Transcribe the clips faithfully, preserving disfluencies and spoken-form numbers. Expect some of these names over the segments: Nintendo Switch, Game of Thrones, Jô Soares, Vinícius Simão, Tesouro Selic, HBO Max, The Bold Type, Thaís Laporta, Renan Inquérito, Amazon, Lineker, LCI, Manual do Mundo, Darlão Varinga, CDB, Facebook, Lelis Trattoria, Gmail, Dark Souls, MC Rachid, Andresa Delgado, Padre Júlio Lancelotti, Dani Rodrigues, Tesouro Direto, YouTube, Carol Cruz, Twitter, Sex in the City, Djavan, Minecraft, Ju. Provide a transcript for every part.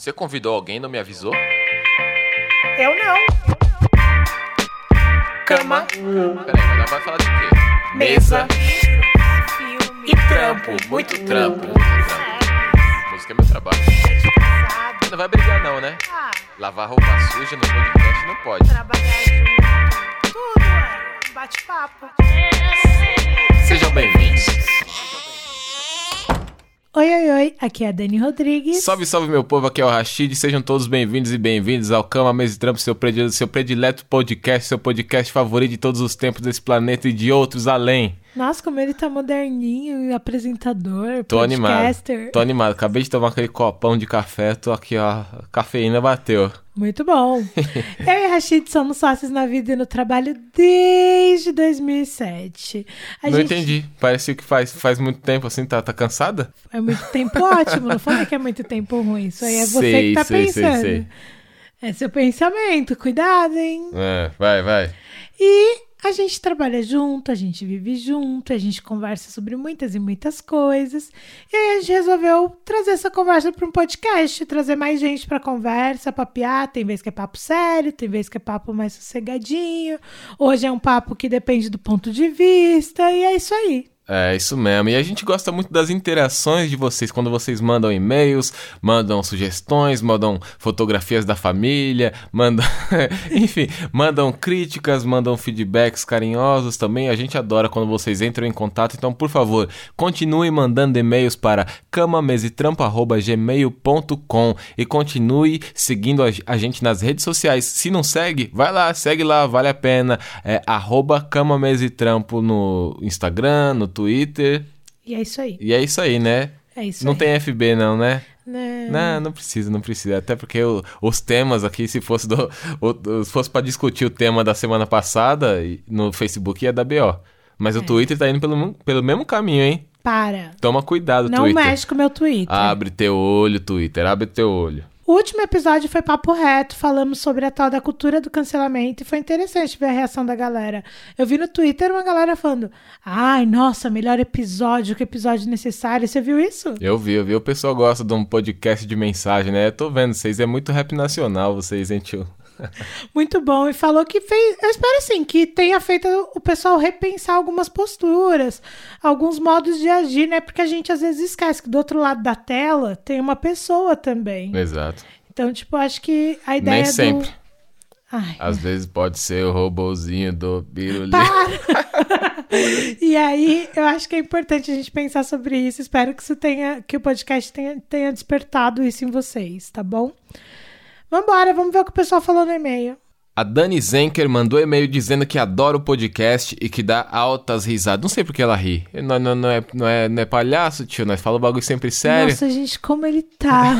Você convidou alguém e não me avisou? Eu não. Cama. Cama. Peraí, mas ela vai falar de quê? Mesa. Filme. E trampo. Muito trampo. Muito trampo. Música é meu trabalho. Não vai brigar não, né? Ah. Lavar roupa suja no podcast não pode. Trabalhar junto. Tudo é um bate-papo. Sejam bem-vindos. Oi, oi, oi, aqui é a Dani Rodrigues. Salve, salve meu povo, aqui é o Rashid. Sejam todos bem-vindos e bem-vindos ao Cama Mesa e Trampo, seu predileto, seu predileto podcast, seu podcast favorito de todos os tempos desse planeta e de outros além. Nossa, como ele tá moderninho, apresentador, tô podcaster. Animado, tô animado, acabei de tomar aquele copão de café, tô aqui ó, a cafeína bateu. Muito bom. Eu e Rashid somos sócios na vida e no trabalho desde dois mil e sete. A não gente... entendi, parecia que faz, faz muito tempo assim, tá, tá cansada? É muito tempo ótimo, não falei que é muito tempo ruim, isso aí é você sei, que tá sei, pensando. Sei, sei. É seu pensamento, cuidado, hein? É, vai, vai. E... a gente trabalha junto, a gente vive junto, a gente conversa sobre muitas e muitas coisas. E aí a gente resolveu trazer essa conversa para um podcast, trazer mais gente para conversa, papiar. Tem vez que é papo sério, tem vez que é papo mais sossegadinho. Hoje é um papo que depende do ponto de vista e é isso aí. É, isso mesmo. E a gente gosta muito das interações de vocês, quando vocês mandam e-mails, mandam sugestões, mandam fotografias da família, mandam... enfim, mandam críticas, mandam feedbacks carinhosos também. A gente adora quando vocês entram em contato. Então, por favor, continue mandando e-mails para cama mesa e trampo arroba gmail ponto com e continue seguindo a gente nas redes sociais. Se não segue, vai lá, segue lá, vale a pena. É arroba camamesetrampo no Instagram, no Twitter. Twitter. E é isso aí. E é isso aí, né? É isso não aí. Tem F B não, né? Não. Não, não precisa, não precisa. Até porque o, os temas aqui, se fosse, do, o, se fosse pra discutir o tema da semana passada, no Facebook ia dar B O. Mas é. O Twitter tá indo pelo, pelo mesmo caminho, hein? Para. Toma cuidado, não Twitter. Não mexe com o meu Twitter. Abre teu olho, Twitter. Abre teu olho. O último episódio foi papo reto, falamos sobre a tal da cultura do cancelamento e foi interessante ver a reação da galera. Eu vi no Twitter uma galera falando, ai, nossa, melhor episódio, que episódio necessário, você viu isso? Eu vi, eu vi, o pessoal gosta de um podcast de mensagem, né? Eu tô vendo, vocês é muito rap nacional, vocês, hein, tio? Muito bom, e falou que fez, eu espero assim, que tenha feito o pessoal repensar algumas posturas, alguns modos de agir, né, porque a gente às vezes esquece que do outro lado da tela tem uma pessoa também. Exato. Então, tipo, acho que a ideia Nem sempre. Do... Ai, às não. vezes pode ser o robozinho do Birulê. Para! E aí, eu acho que é importante a gente pensar sobre isso, espero que, isso tenha, que o podcast tenha, tenha despertado isso em vocês, tá bom? Vambora, vamos ver o que o pessoal falou no e-mail. A Dani Zenker mandou e-mail dizendo que adora o podcast e que dá altas risadas. Não sei por que ela ri. Não, não, não, é, não, é, não é palhaço, tio. Nós falamos bagulho sempre sério. Nossa, gente, como ele tá.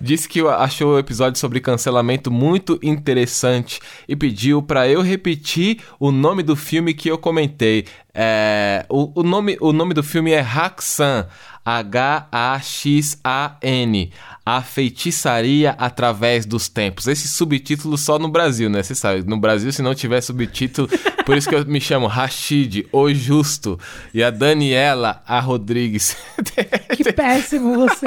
Disse que achou o episódio sobre cancelamento muito interessante e pediu pra eu repetir o nome do filme que eu comentei. É, o, o, nome, o nome do filme é Häxan. H A X A N, A Feitiçaria Através dos Tempos. Esse subtítulo só no Brasil, né? Você sabe, no Brasil se não tiver subtítulo, por isso que eu me chamo Rashid, o Justo, e a Daniela, a Rodrigues. Que péssimo você.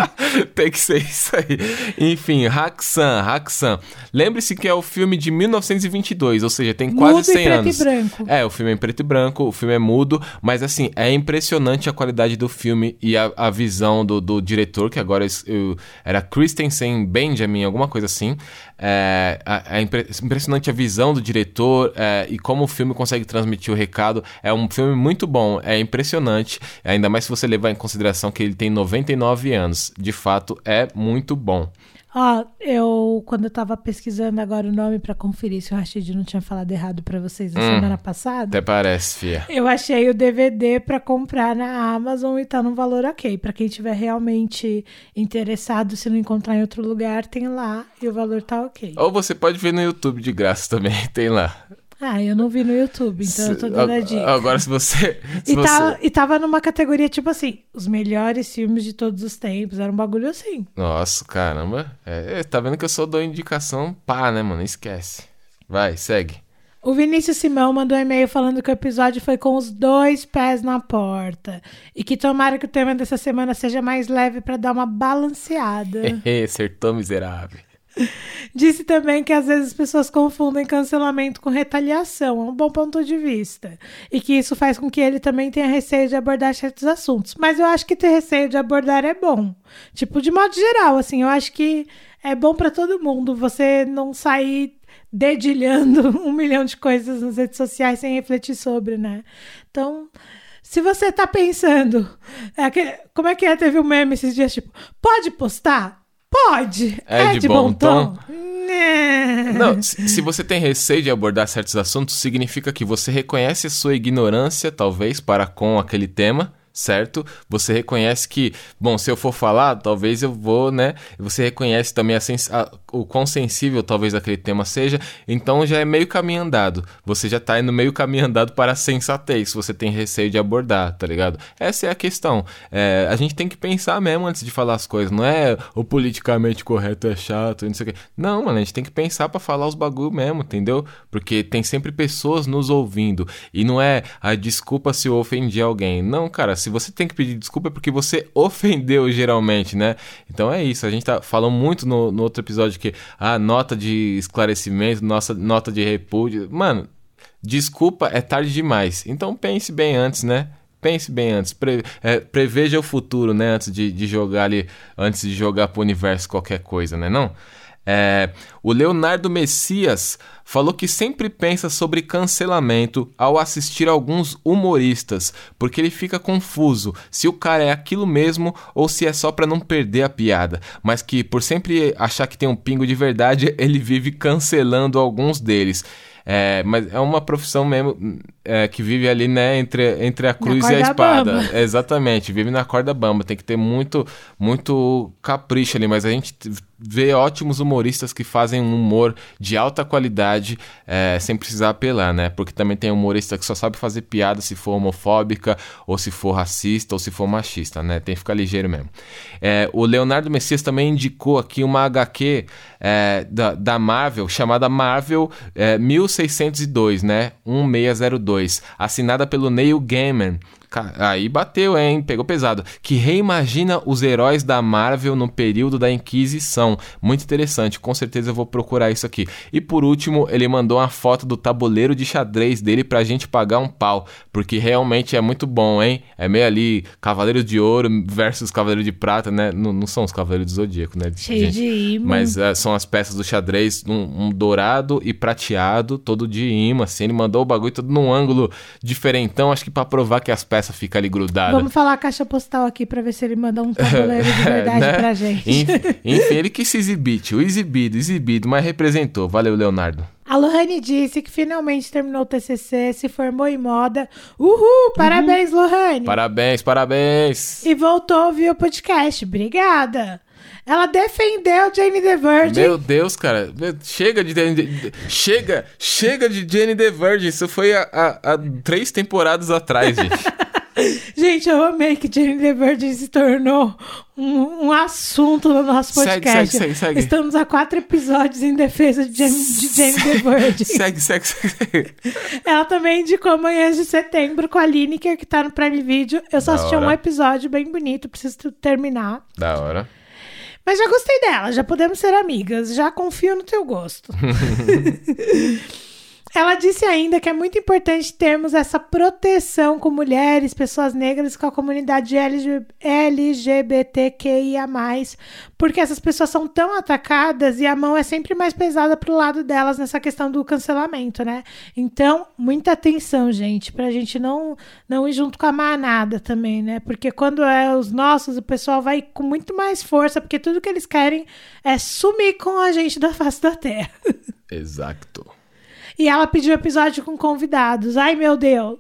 Tem que ser isso aí. Enfim, Häxan, Häxan. Lembre-se que é o filme de mil novecentos e vinte e dois, ou seja, tem quase mudo cem anos. Mudo em preto anos. E branco. É, o filme é em preto e branco, o filme é mudo, mas assim, é impressionante a qualidade do filme e a a visão do, do diretor, que agora eu, era Christensen, Benjamin, alguma coisa assim. É, é impressionante a visão do diretor é, e como o filme consegue transmitir o recado. É um filme muito bom, é impressionante, ainda mais se você levar em consideração que ele tem noventa e nove anos. De fato, é muito bom. Ó, oh, eu, quando eu tava pesquisando agora o nome pra conferir se o Rashid não tinha falado errado pra vocês na hum, semana passada. Até parece, fia. Eu achei o D V D pra comprar na Amazon e tá num valor ok. Pra quem tiver realmente interessado, se não encontrar em outro lugar, tem lá e o valor tá ok. Ou você pode ver no YouTube de graça também, tem lá. Ah, eu não vi no YouTube, então se, eu tô dando a dica. Agora se você... Se e, você... Tava, e tava numa categoria tipo assim, os melhores filmes de todos os tempos, era um bagulho assim. Nossa, caramba. É, tá vendo que eu só dou indicação pá, né, mano? Esquece. Vai, segue. O Vinícius Simão mandou um e-mail falando que o episódio foi com os dois pés na porta. E que tomara que o tema dessa semana seja mais leve pra dar uma balanceada. Acertou, miserável. Disse também que às vezes as pessoas confundem cancelamento com retaliação. É um bom ponto de vista. E que isso faz com que ele também tenha receio de abordar certos assuntos. Mas eu acho que ter receio de abordar é bom. Tipo, de modo geral, assim, eu acho que é bom pra todo mundo você não sair dedilhando um milhão de coisas nas redes sociais sem refletir sobre, né? Então, se você tá pensando... É que, como é que é? Teve um meme esses dias, tipo... Pode postar? Pode! É, é de, de bom, bom tom? tom? Não, se você tem receio de abordar certos assuntos, significa que você reconhece a sua ignorância, talvez, para com aquele tema... certo? Você reconhece que, bom, se eu for falar, talvez eu vou, né? Você reconhece também a sens- a, o quão sensível talvez aquele tema seja, então já é meio caminho andado. Você já tá indo meio caminho andado para a sensatez, você tem receio de abordar, tá ligado? Essa é a questão. É, a gente tem que pensar mesmo antes de falar as coisas, não é o politicamente correto é chato, não sei o quê. Não, mano, a gente tem que pensar pra falar os bagulho mesmo, entendeu? Porque tem sempre pessoas nos ouvindo, e não é a desculpa se eu ofendi alguém. Não, cara, se você tem que pedir desculpa é porque você ofendeu geralmente, né? Então é isso. A gente tá falando muito no, no outro episódio que a ah, nota de esclarecimento, nossa nota de repúdio. Mano, desculpa é tarde demais. Então pense bem antes, né? Pense bem antes. Pre, é, preveja o futuro, né? Antes de, de jogar ali, antes de jogar pro universo qualquer coisa, né? Não? É, o Leonardo Messias falou que sempre pensa sobre cancelamento ao assistir alguns humoristas, porque ele fica confuso se o cara é aquilo mesmo ou se é só pra não perder a piada, mas que por sempre achar que tem um pingo de verdade, ele vive cancelando alguns deles. É, mas é uma profissão mesmo é, que vive ali, né, entre, entre a cruz e a espada. Bamba. Exatamente, vive na corda bamba. Tem que ter muito, muito capricho ali, mas a gente vê ótimos humoristas que fazem um humor de alta qualidade é, sem precisar apelar, né? Porque também tem humorista que só sabe fazer piada se for homofóbica, ou se for racista, ou se for machista, né? Tem que ficar ligeiro mesmo. É, o Leonardo Messias também indicou aqui uma agá quê é, da, da Marvel, chamada Marvel é, mil seiscentos e dois, né? mil seiscentos e dois, assinada pelo Neil Gaiman. Aí bateu, hein? Pegou pesado. Que reimagina os heróis da Marvel no período da Inquisição. Muito interessante, com certeza eu vou procurar isso aqui. E por último, ele mandou uma foto do tabuleiro de xadrez dele pra gente pagar um pau, porque realmente é muito bom, hein? É meio ali Cavaleiro de Ouro versus Cavaleiro de Prata, né? Não, não são os Cavaleiros do Zodíaco, né? Cheio de imã. Mas uh, são as peças do xadrez, um, um dourado e prateado, todo de imã, assim. Ele mandou o bagulho todo num ângulo diferentão, acho que pra provar que as peças fica ali grudada. Vamos falar a caixa postal aqui pra ver se ele manda um tabuleiro de verdade né? pra gente. Enfim, enfim, ele que se exibite, o exibido, exibido, mas representou. Valeu, Leonardo. A Lohane disse que finalmente terminou o T C C, se formou em moda. Uhul! Parabéns, uhum. Lohane! Parabéns, parabéns! E voltou a ouvir o podcast. Obrigada! Ela defendeu Jane the Virgin. Meu Deus, cara. Chega de Jane the... Chega! Chega de Jane the Virgin. Isso foi há três temporadas atrás, gente. Gente, eu amei que Jane the Virgin se tornou um, um assunto no nosso podcast. Segue, segue, segue, segue. Estamos a quatro episódios em defesa de Jane, de Jane the Virgin. Segue, segue, segue. Ela também indicou Manhãs de Setembro com a Lineker, que tá no Prime Vídeo. Eu só da assisti hora. Um episódio bem bonito, preciso terminar. Da hora. Mas já gostei dela, já podemos ser amigas, já confio no teu gosto. Ela disse ainda que é muito importante termos essa proteção com mulheres, pessoas negras, com a comunidade L G B T Q I A mais, porque essas pessoas são tão atacadas e a mão é sempre mais pesada pro lado delas nessa questão do cancelamento, né? Então, muita atenção, gente, pra gente não, não ir junto com a manada também, né? Porque quando é os nossos, o pessoal vai com muito mais força, porque tudo que eles querem é sumir com a gente da face da terra. Exato. E ela pediu episódio com convidados. Ai, meu Deus.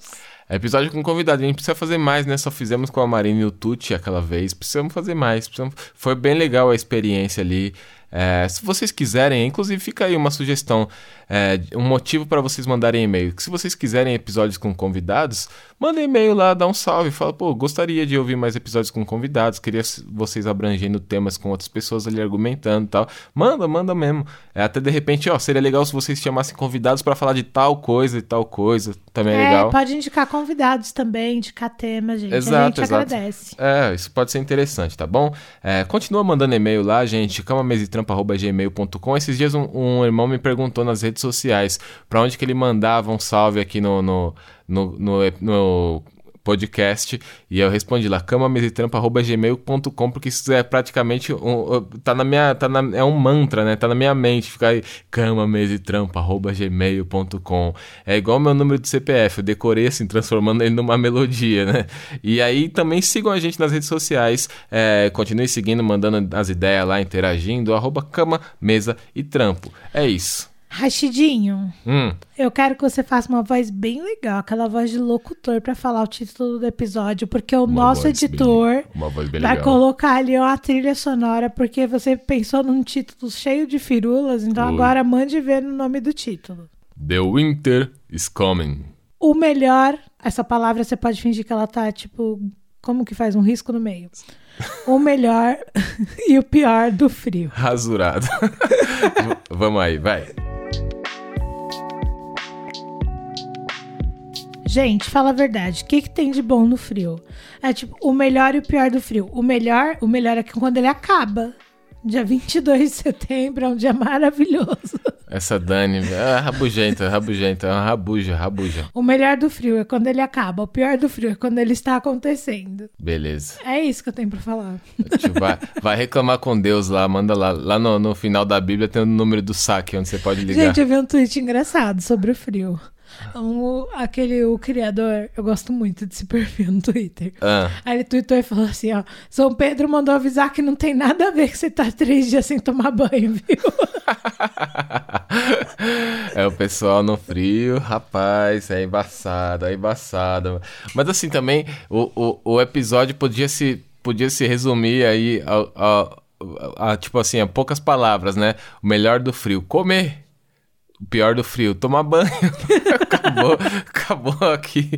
É episódio com convidado. A gente precisa fazer mais, né? Só fizemos com a Marina e o Tucci aquela vez. Precisamos fazer mais. Precisamos... Foi bem legal a experiência ali. É, se vocês quiserem, inclusive fica aí uma sugestão, é, um motivo para vocês mandarem e-mail. Se vocês quiserem episódios com convidados, manda e-mail lá, dá um salve, fala, pô, gostaria de ouvir mais episódios com convidados, queria vocês abrangendo temas com outras pessoas ali, argumentando e tal. Manda, manda mesmo. É, até de repente, ó, seria legal se vocês chamassem convidados para falar de tal coisa e tal coisa, também é, é legal. Pode indicar convidados também, indicar temas, gente. Exato, a gente exato. agradece. É, isso pode ser interessante, tá bom? É, continua mandando e-mail lá, gente, Cama Mesa e Trampo arroba gmail ponto com. Esses dias um, um irmão me perguntou nas redes sociais pra onde que ele mandava um salve aqui no, no, no, no, no podcast, e eu respondi lá, cama mesa e trampo arroba gmail ponto com, porque isso é praticamente um, tá na minha, tá na, é um mantra, né? Tá na minha mente, ficar aí, cama mesa e trampo arroba gmail ponto com. É igual o meu número de C P F, eu decorei assim, transformando ele numa melodia, né? E aí também sigam a gente nas redes sociais, é, continue seguindo, mandando as ideias lá, interagindo, arroba cama, mesa e trampo. É isso. Rashidinho, hum. eu quero que você faça uma voz bem legal, aquela voz de locutor pra falar o título do episódio, porque o uma nosso editor bem, vai legal. colocar ali uma trilha sonora, porque você pensou num título cheio de firulas, então Ui. agora mande ver no nome do título. The Winter is Coming. O melhor, essa palavra você pode fingir que ela tá, tipo, como que faz um risco no meio. O melhor e o pior do frio. Rasurado. Vamos aí, vai. Gente, fala a verdade, o que, que tem de bom no frio? É tipo, o melhor e o pior do frio. O melhor, o melhor é que quando ele acaba. Dia vinte e dois de setembro, é um dia maravilhoso. Essa Dani, é rabugenta, rabugenta, é uma rabuja, rabuja. O melhor do frio é quando ele acaba, o pior do frio é quando ele está acontecendo. Beleza. É isso que eu tenho pra falar. Vai, vai reclamar com Deus lá, manda lá. Lá no, no final da Bíblia tem o número do saque, onde você pode ligar. Gente, eu vi um tweet engraçado sobre o frio. Um, aquele, o criador, eu gosto muito desse perfil no Twitter. Ah. Aí ele tweetou e falou assim, ó, São Pedro mandou avisar que não tem nada a ver que você tá três dias sem tomar banho, viu? É, o pessoal no frio, rapaz, é embaçado, é embaçado. Mas assim, também, o, o, o episódio podia se, podia se resumir aí a, a, a, a, tipo assim, a poucas palavras, né? O melhor do frio, comer. O pior do frio, tomar banho. Acabou, acabou aqui.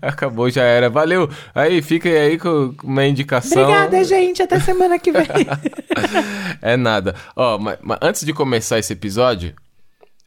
Acabou, já era. Valeu. Aí, fiquem aí com uma indicação. Obrigada, gente. Até semana que vem. É nada. Ó, mas, mas antes de começar esse episódio,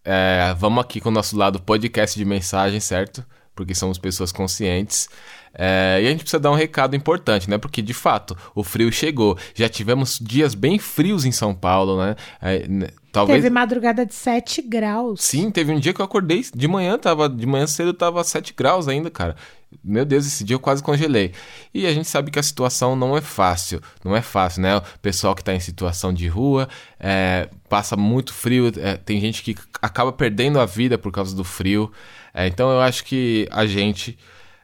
é, vamos aqui com o nosso lado podcast de mensagem, certo? Porque somos pessoas conscientes. É, e a gente precisa dar um recado importante, né? Porque, de fato, o frio chegou. Já tivemos dias bem frios em São Paulo, né? É, talvez... Teve madrugada de sete graus. Sim, teve um dia que eu acordei de manhã, tava, de manhã cedo tava sete graus ainda, cara. Meu Deus, esse dia eu quase congelei. E a gente sabe que a situação não é fácil. Não é fácil, né? O pessoal que tá em situação de rua, é, passa muito frio. É, tem gente que acaba perdendo a vida por causa do frio. É, então, eu acho que a gente...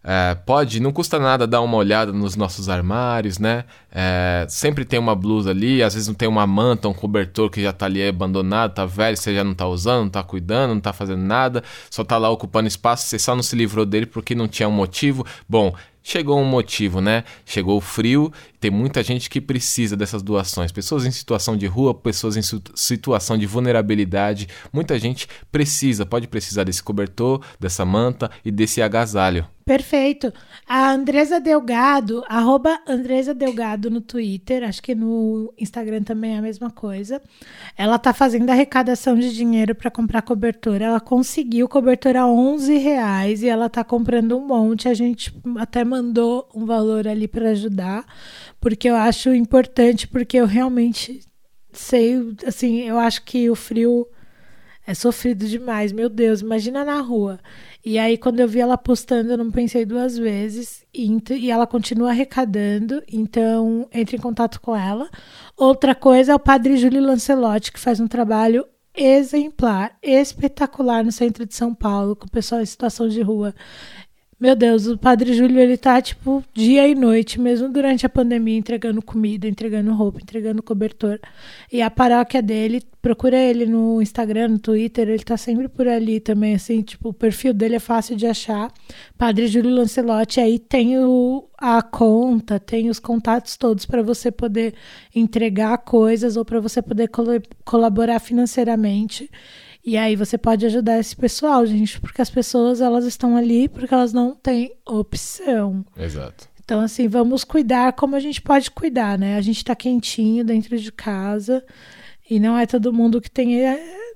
É, pode, não custa nada dar uma olhada nos nossos armários, né? É, sempre tem uma blusa ali, às vezes não tem uma manta, um cobertor que já tá ali abandonado, tá velho, você já não tá usando, não tá cuidando, não tá fazendo nada, só tá lá ocupando espaço, você só não se livrou dele porque não tinha um motivo. Bom, chegou um motivo, né? Chegou o frio, tem muita gente que precisa dessas doações. Pessoas em situação de rua, pessoas em situação de vulnerabilidade, muita gente precisa, pode precisar desse cobertor, dessa manta e desse agasalho. Perfeito. A Andresa Delgado, arroba Andresa Delgado no Twitter, acho que no Instagram também é a mesma coisa. Ela tá fazendo arrecadação de dinheiro para comprar cobertor. Ela conseguiu cobertor a onze reais e ela tá comprando um monte. A gente até mandou um valor ali para ajudar, porque eu acho importante, porque eu realmente sei, assim, eu acho que o frio é sofrido demais, meu Deus, imagina na rua. E aí quando eu vi ela postando, eu não pensei duas vezes, e, e ela continua arrecadando, então entre em contato com ela. Outra coisa é o Padre Júlio Lancelotti, que faz um trabalho exemplar, espetacular no centro de São Paulo, com o pessoal em situação de rua. Meu Deus, o Padre Júlio, ele tá, tipo, dia e noite, mesmo durante a pandemia, entregando comida, entregando roupa, entregando cobertor. E a paróquia dele, procura ele no Instagram, no Twitter, ele tá sempre por ali também, assim, tipo, o perfil dele é fácil de achar. Padre Júlio Lancelotti, aí tem o, a conta, tem os contatos todos para você poder entregar coisas ou para você poder col- colaborar financeiramente. E aí você pode ajudar esse pessoal, gente, porque as pessoas, elas estão ali porque elas não têm opção. Exato. Então, assim, vamos cuidar como a gente pode cuidar, né? A gente tá quentinho dentro de casa e não é todo mundo que tem,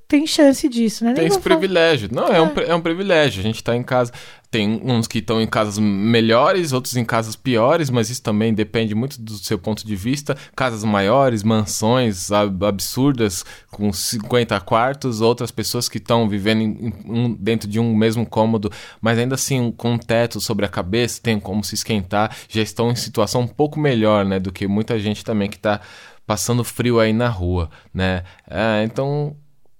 tem chance disso, né? Nem tem esse privilégio. Falar... Não, é. É, um, é um privilégio. A gente tá em casa... Tem uns que estão em casas melhores, outros em casas piores, mas isso também depende muito do seu ponto de vista. Casas maiores, mansões absurdas com cinquenta quartos, outras pessoas que estão vivendo em, um, dentro de um mesmo cômodo, mas ainda assim com um teto sobre a cabeça, tem como se esquentar, já estão em situação um pouco melhor, né, do que muita gente também que está passando frio aí na rua, né? É, então...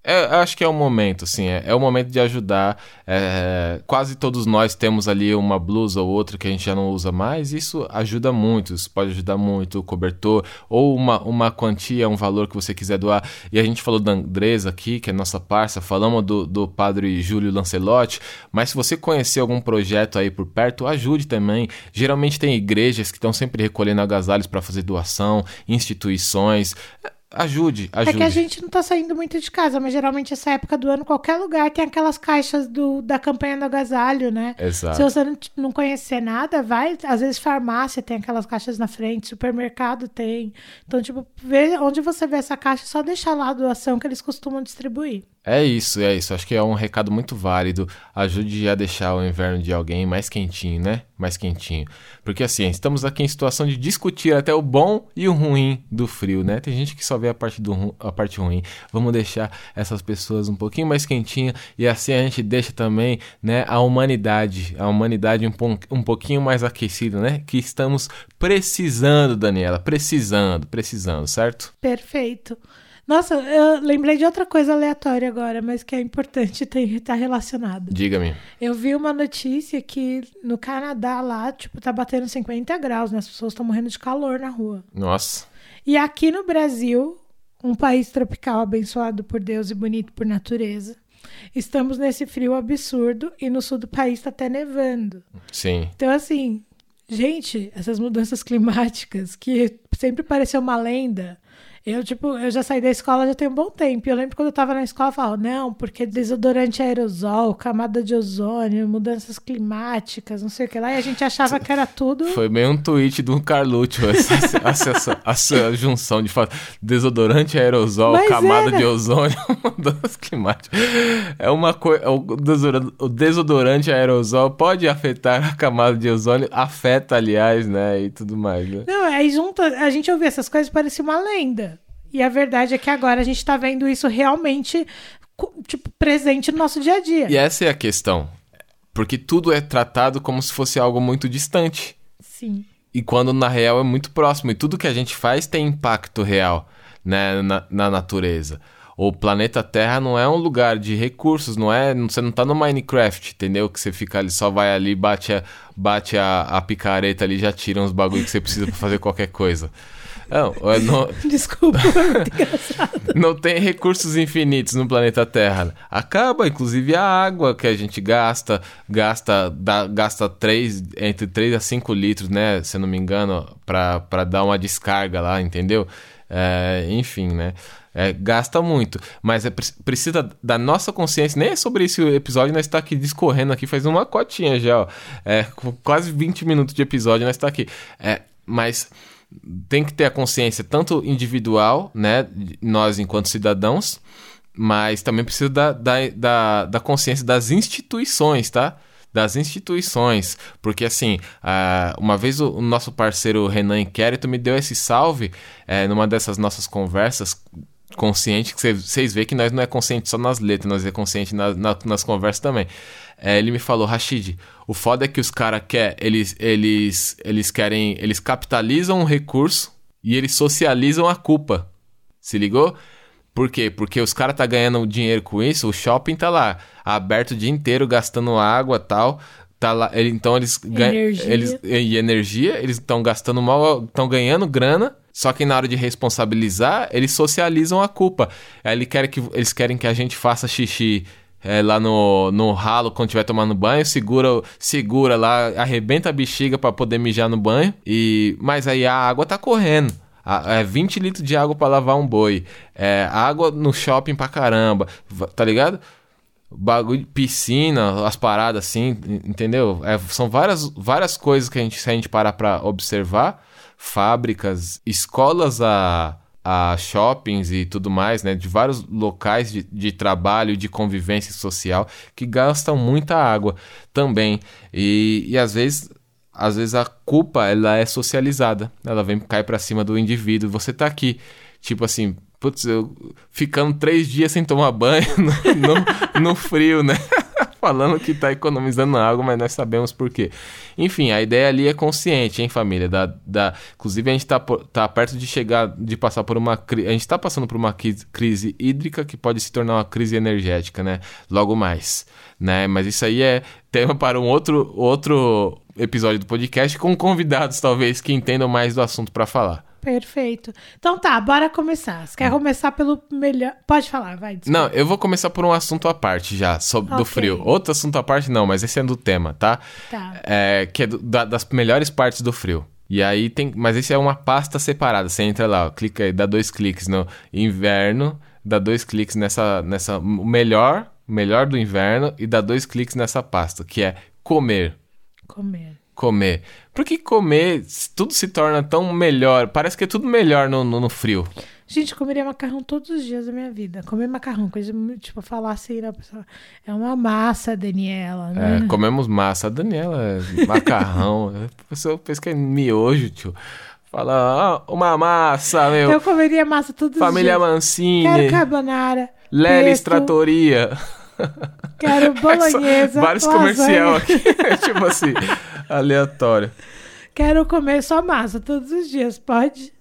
É, acho que é o momento, assim, é, é o momento de ajudar, é, quase todos nós temos ali uma blusa ou outra que a gente já não usa mais, isso ajuda muito, isso pode ajudar muito, o cobertor, ou uma, uma quantia, um valor que você quiser doar, e a gente falou da Andresa aqui, que é nossa parça, falamos do, do Padre Júlio Lancelotti, mas se você conhecer algum projeto aí por perto, ajude também, geralmente tem igrejas que estão sempre recolhendo agasalhos para fazer doação, instituições... Ajude, ajude. É que a gente não tá saindo muito de casa, mas geralmente essa época do ano, qualquer lugar tem aquelas caixas do, da campanha do agasalho, né? Exato. Se você não, não conhecer nada, vai, às vezes farmácia tem aquelas caixas na frente, supermercado tem. Então, tipo, vê onde você vê essa caixa, só deixar lá a doação que eles costumam distribuir. É isso, é isso. Acho que é um recado muito válido. Ajude a deixar o inverno de alguém mais quentinho, né? Mais quentinho. Porque assim, estamos aqui em situação de discutir até o bom e o ruim do frio, né? Tem gente que só vê a parte, do, a parte ruim. Vamos deixar essas pessoas um pouquinho mais quentinhas e assim a gente deixa também, né, a humanidade, a humanidade um, um pouquinho mais aquecida, né? Que estamos precisando, Daniela. Precisando, precisando, certo? Perfeito. Nossa, eu lembrei de outra coisa aleatória agora, mas que é importante estar relacionada. Diga-me. Eu vi uma notícia que no Canadá lá, tipo, tá batendo cinquenta graus, né? As pessoas estão morrendo de calor na rua. Nossa. E aqui no Brasil, um país tropical abençoado por Deus e bonito por natureza, estamos nesse frio absurdo e no sul do país tá até nevando. Sim. Então, assim, gente, essas mudanças climáticas que sempre pareceu uma lenda... Eu, tipo, eu já saí da escola já tem um bom tempo. Eu lembro quando eu tava na escola, eu falava, não, porque desodorante aerosol, camada de ozônio, mudanças climáticas, não sei o que lá. E a gente achava que era tudo... Foi meio um tweet do Carluccio, essa, essa, essa, essa junção de fato. Desodorante aerosol, mas camada era. De ozônio, mudanças climáticas. É uma coisa... O desodorante aerosol pode afetar a camada de ozônio, afeta, aliás, né, e tudo mais, né? Não, aí junto, a gente ouvia essas coisas, parecia uma lenda. E a verdade é que agora a gente está vendo isso realmente, tipo, presente no nosso dia a dia. E essa é a questão. Porque tudo é tratado como se fosse algo muito distante. Sim. E quando, na real, é muito próximo. E tudo que a gente faz tem impacto real, né, na, na natureza. O planeta Terra não é um lugar de recursos, não é, você não tá no Minecraft, entendeu? Que você fica ali, só vai ali, bate a, bate a, a picareta ali, já tira uns bagulho que você precisa para fazer qualquer coisa. Não, não... Desculpa, não tem recursos infinitos no planeta Terra. Acaba, inclusive, a água que a gente gasta, gasta, dá, gasta três, entre três a cinco litros, né? Se eu não me engano, para dar uma descarga lá, entendeu? É, enfim, né? É, gasta muito, mas é, precisa da nossa consciência, nem é sobre esse episódio, nós está aqui discorrendo aqui, faz uma cotinha já, ó. É, quase vinte minutos de episódio, nós está aqui, é, mas tem que ter a consciência tanto individual, né, nós enquanto cidadãos, mas também precisa da, da, da, da consciência das instituições, tá? Das instituições, porque assim, uma vez o nosso parceiro Renan Inquérito me deu esse salve, é, numa dessas nossas conversas, consciente, que vocês vê que nós não é consciente só nas letras, nós é consciente na, na, nas conversas também. É, ele me falou, Rashid, o foda é que os caras querem, eles, eles, eles querem, eles capitalizam um recurso e eles socializam a culpa. Se ligou? Por quê? Porque os caras tá ganhando dinheiro com isso, o shopping tá lá, aberto o dia inteiro, gastando água e tal... tá lá, então eles ganham e energia, eles estão gastando mal, estão ganhando grana, só que na hora de responsabilizar, eles socializam a culpa. Aí ele quer que, eles querem que a gente faça xixi é, lá no, no ralo quando estiver tomando banho, segura, segura lá, arrebenta a bexiga pra poder mijar no banho, e, mas aí a água tá correndo. É vinte litros de água pra lavar um boi. É água no shopping pra caramba. Tá ligado? Bagulho, piscina, as paradas assim, entendeu? É, são várias, várias coisas que a gente, se a gente parar pra observar. Fábricas, escolas a, a shoppings e tudo mais, né? De vários locais de, de trabalho, de convivência social, que gastam muita água também. E, e às vezes... Às vezes a culpa, ela é socializada. Ela vem, cai pra cima do indivíduo. Você tá aqui, tipo assim... Putz, eu ficando três dias sem tomar banho no, no, no frio, né? Falando que tá economizando água, mas nós sabemos por quê. Enfim, a ideia ali é consciente, hein, família? Da, da, inclusive, a gente tá, tá perto de chegar, de passar por uma... A gente tá passando por uma crise hídrica que pode se tornar uma crise energética, né? Logo mais, né? Mas isso aí é tema para um outro... outro episódio do podcast com convidados, talvez, que entendam mais do assunto pra falar. Perfeito. Então tá, bora começar. Você quer começar pelo melhor... Pode falar, vai. Desculpa. Não, eu vou começar por um assunto à parte já, sobre okay. do frio. Outro assunto à parte não, mas esse é do tema, tá? Tá. É, que é do, da, das melhores partes do frio. E aí tem... Mas esse é uma pasta separada. Você entra lá, ó, clica aí, dá dois cliques no inverno, dá dois cliques nessa... nessa melhor, melhor do inverno e dá dois cliques nessa pasta, que é comer. Comer. Comer. Porque comer, tudo se torna tão melhor. Parece que é tudo melhor no, no, no frio. Gente, eu comeria macarrão todos os dias da minha vida. Comer macarrão, coisa tipo, falar assim, né? É uma massa, Daniela, né? É, comemos massa, Daniela. Macarrão. A pessoa pensa que é miojo, tio. Fala, ah, uma massa, meu. Eu comeria massa todos Família os dias. Família Mancini. Quero carbonara. Lelis Trattoria. Quero bolonhesa. Vários lasanha. Comercial aqui. Tipo assim, aleatório. Quero comer só massa todos os dias, pode?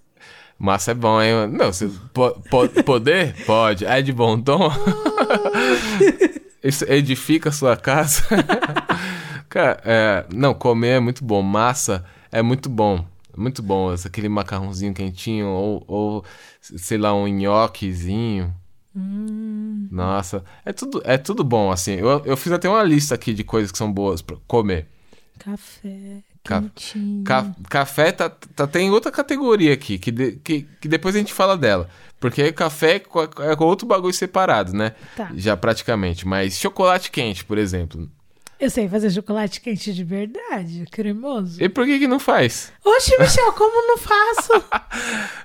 Massa é bom, hein? Não, você po- po- poder? Pode. É de bom tom? Isso edifica a sua casa? Cara, é, não, comer é muito bom. Massa é muito bom. Muito bom. Aquele macarrãozinho quentinho ou, ou sei lá, um nhoquezinho. Hum. Nossa, é tudo, é tudo bom, assim. Eu, eu fiz até uma lista aqui de coisas que são boas pra comer. Café, Ca- ca- Café tá, tá, tem outra categoria aqui, que, de, que, que depois a gente fala dela. Porque café é outro bagulho separado, né? Tá. Já praticamente. Mas chocolate quente, por exemplo. Eu sei fazer chocolate quente de verdade, cremoso. E por que que não faz? Oxe, Michel, como não faço?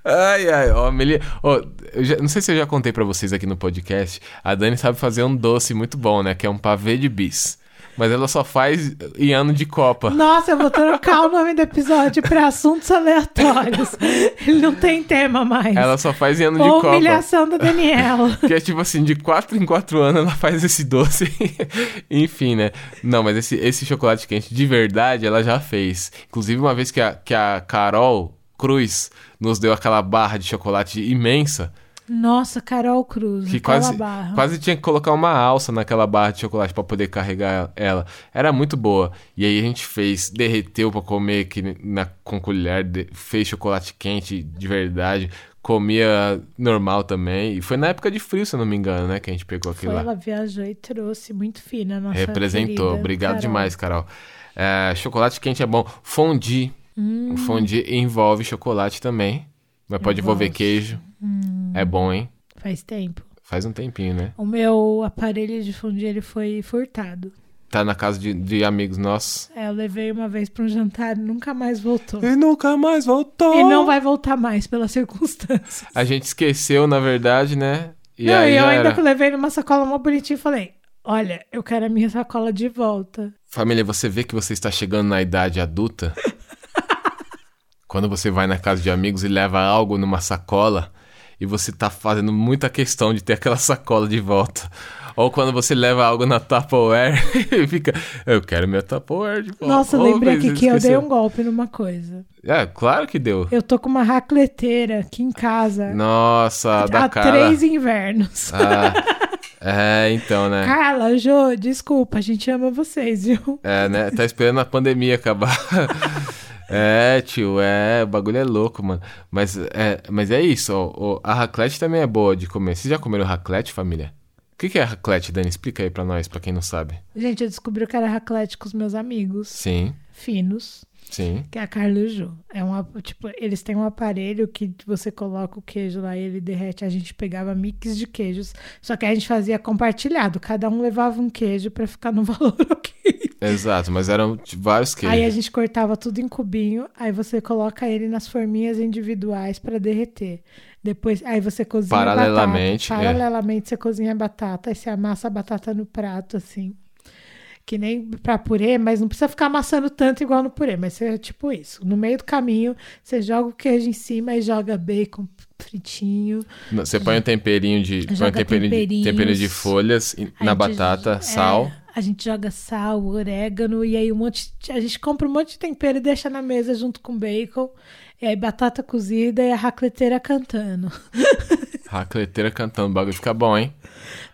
ai, ai, ó, Meli... Ó, eu já, não sei se eu já contei pra vocês aqui no podcast, a Dani sabe fazer um doce muito bom, né? Que é um pavê de bis. Mas ela só faz em ano de Copa. Nossa, eu vou trocar o nome do episódio pra assuntos aleatórios. Ele não tem tema mais. Ela só faz em ano Ou de Copa. Humilhação da Daniela. Que é tipo assim, de quatro em quatro anos ela faz esse doce. Enfim, né? Não, mas esse, esse chocolate quente de verdade ela já fez. Inclusive uma vez que a, que a Carol Cruz nos deu aquela barra de chocolate imensa. Nossa, Carol Cruz, que quase, barra. quase tinha que colocar uma alça naquela barra de chocolate pra poder carregar ela. Era muito boa. E aí a gente fez, derreteu pra comer que na, com colher, de, fez chocolate quente de verdade, comia normal também. E foi na época de frio, se eu não me engano, né, que a gente pegou aquilo lá. Ela viajou e trouxe, muito fina a nossa representou, querida, obrigado Carol. Demais, Carol. É, chocolate quente é bom. Fondue. Hum. Fondue envolve chocolate também, mas pode envolver gosto. Queijo. Hum, é bom, hein? Faz tempo. Faz um tempinho, né? O meu aparelho de fundir, ele foi furtado. Tá na casa de, de amigos nossos. É, eu levei uma vez pra um jantar e nunca mais voltou. E nunca mais voltou! E não vai voltar mais, pelas circunstâncias. A gente esqueceu, na verdade, né? E não, aí eu ainda era... levei numa sacola mó bonitinha e falei, olha, eu quero a minha sacola de volta. Família, você vê que você está chegando na idade adulta? Quando você vai na casa de amigos e leva algo numa sacola... E você tá fazendo muita questão de ter aquela sacola de volta. Ou quando você leva algo na Tupperware e fica... Eu quero meu Tupperware de volta. Nossa, oh, lembrei que, que eu dei um golpe numa coisa. É, claro que deu. Eu tô com uma racleteira aqui em casa. Nossa, da Carla. Há três invernos. Ah, É, então, né? Carla, Jô, desculpa, a gente ama vocês, viu? É, né? Tá esperando a pandemia acabar. É, tio, é, o bagulho é louco, mano. Mas é, mas é isso, ó, a raclette também é boa de comer. Vocês já comeram raclette, família? O que, que é raclette, Dani? Explica aí pra nós, pra quem não sabe. Gente, eu descobri que era raclette com os meus amigos. Sim. Finos. Sim. Que é a Carla e o Ju. É uma, tipo, eles têm um aparelho que você coloca o queijo lá e ele derrete. A gente pegava mix de queijos, só que a gente fazia compartilhado. Cada um levava um queijo pra ficar no valor ok. Exato, mas eram vários queijos. Aí a gente cortava tudo em cubinho, aí você coloca ele nas forminhas individuais pra derreter. Depois, aí você cozinha paralelamente, a batata. Paralelamente, é. Você cozinha a batata, aí você amassa a batata no prato, assim. Que nem pra purê, mas não precisa ficar amassando tanto igual no purê, mas é tipo isso. No meio do caminho, você joga o queijo em cima e joga bacon fritinho. Você joga, põe um temperinho de, põe um temperinho de, temperinho de folhas na batata, gente, sal. É, a gente joga sal, orégano e aí um monte de, a gente compra um monte de tempero e deixa na mesa junto com bacon. E aí batata cozida e a racleteira cantando. Racleteira cantando, o bagulho fica bom, hein?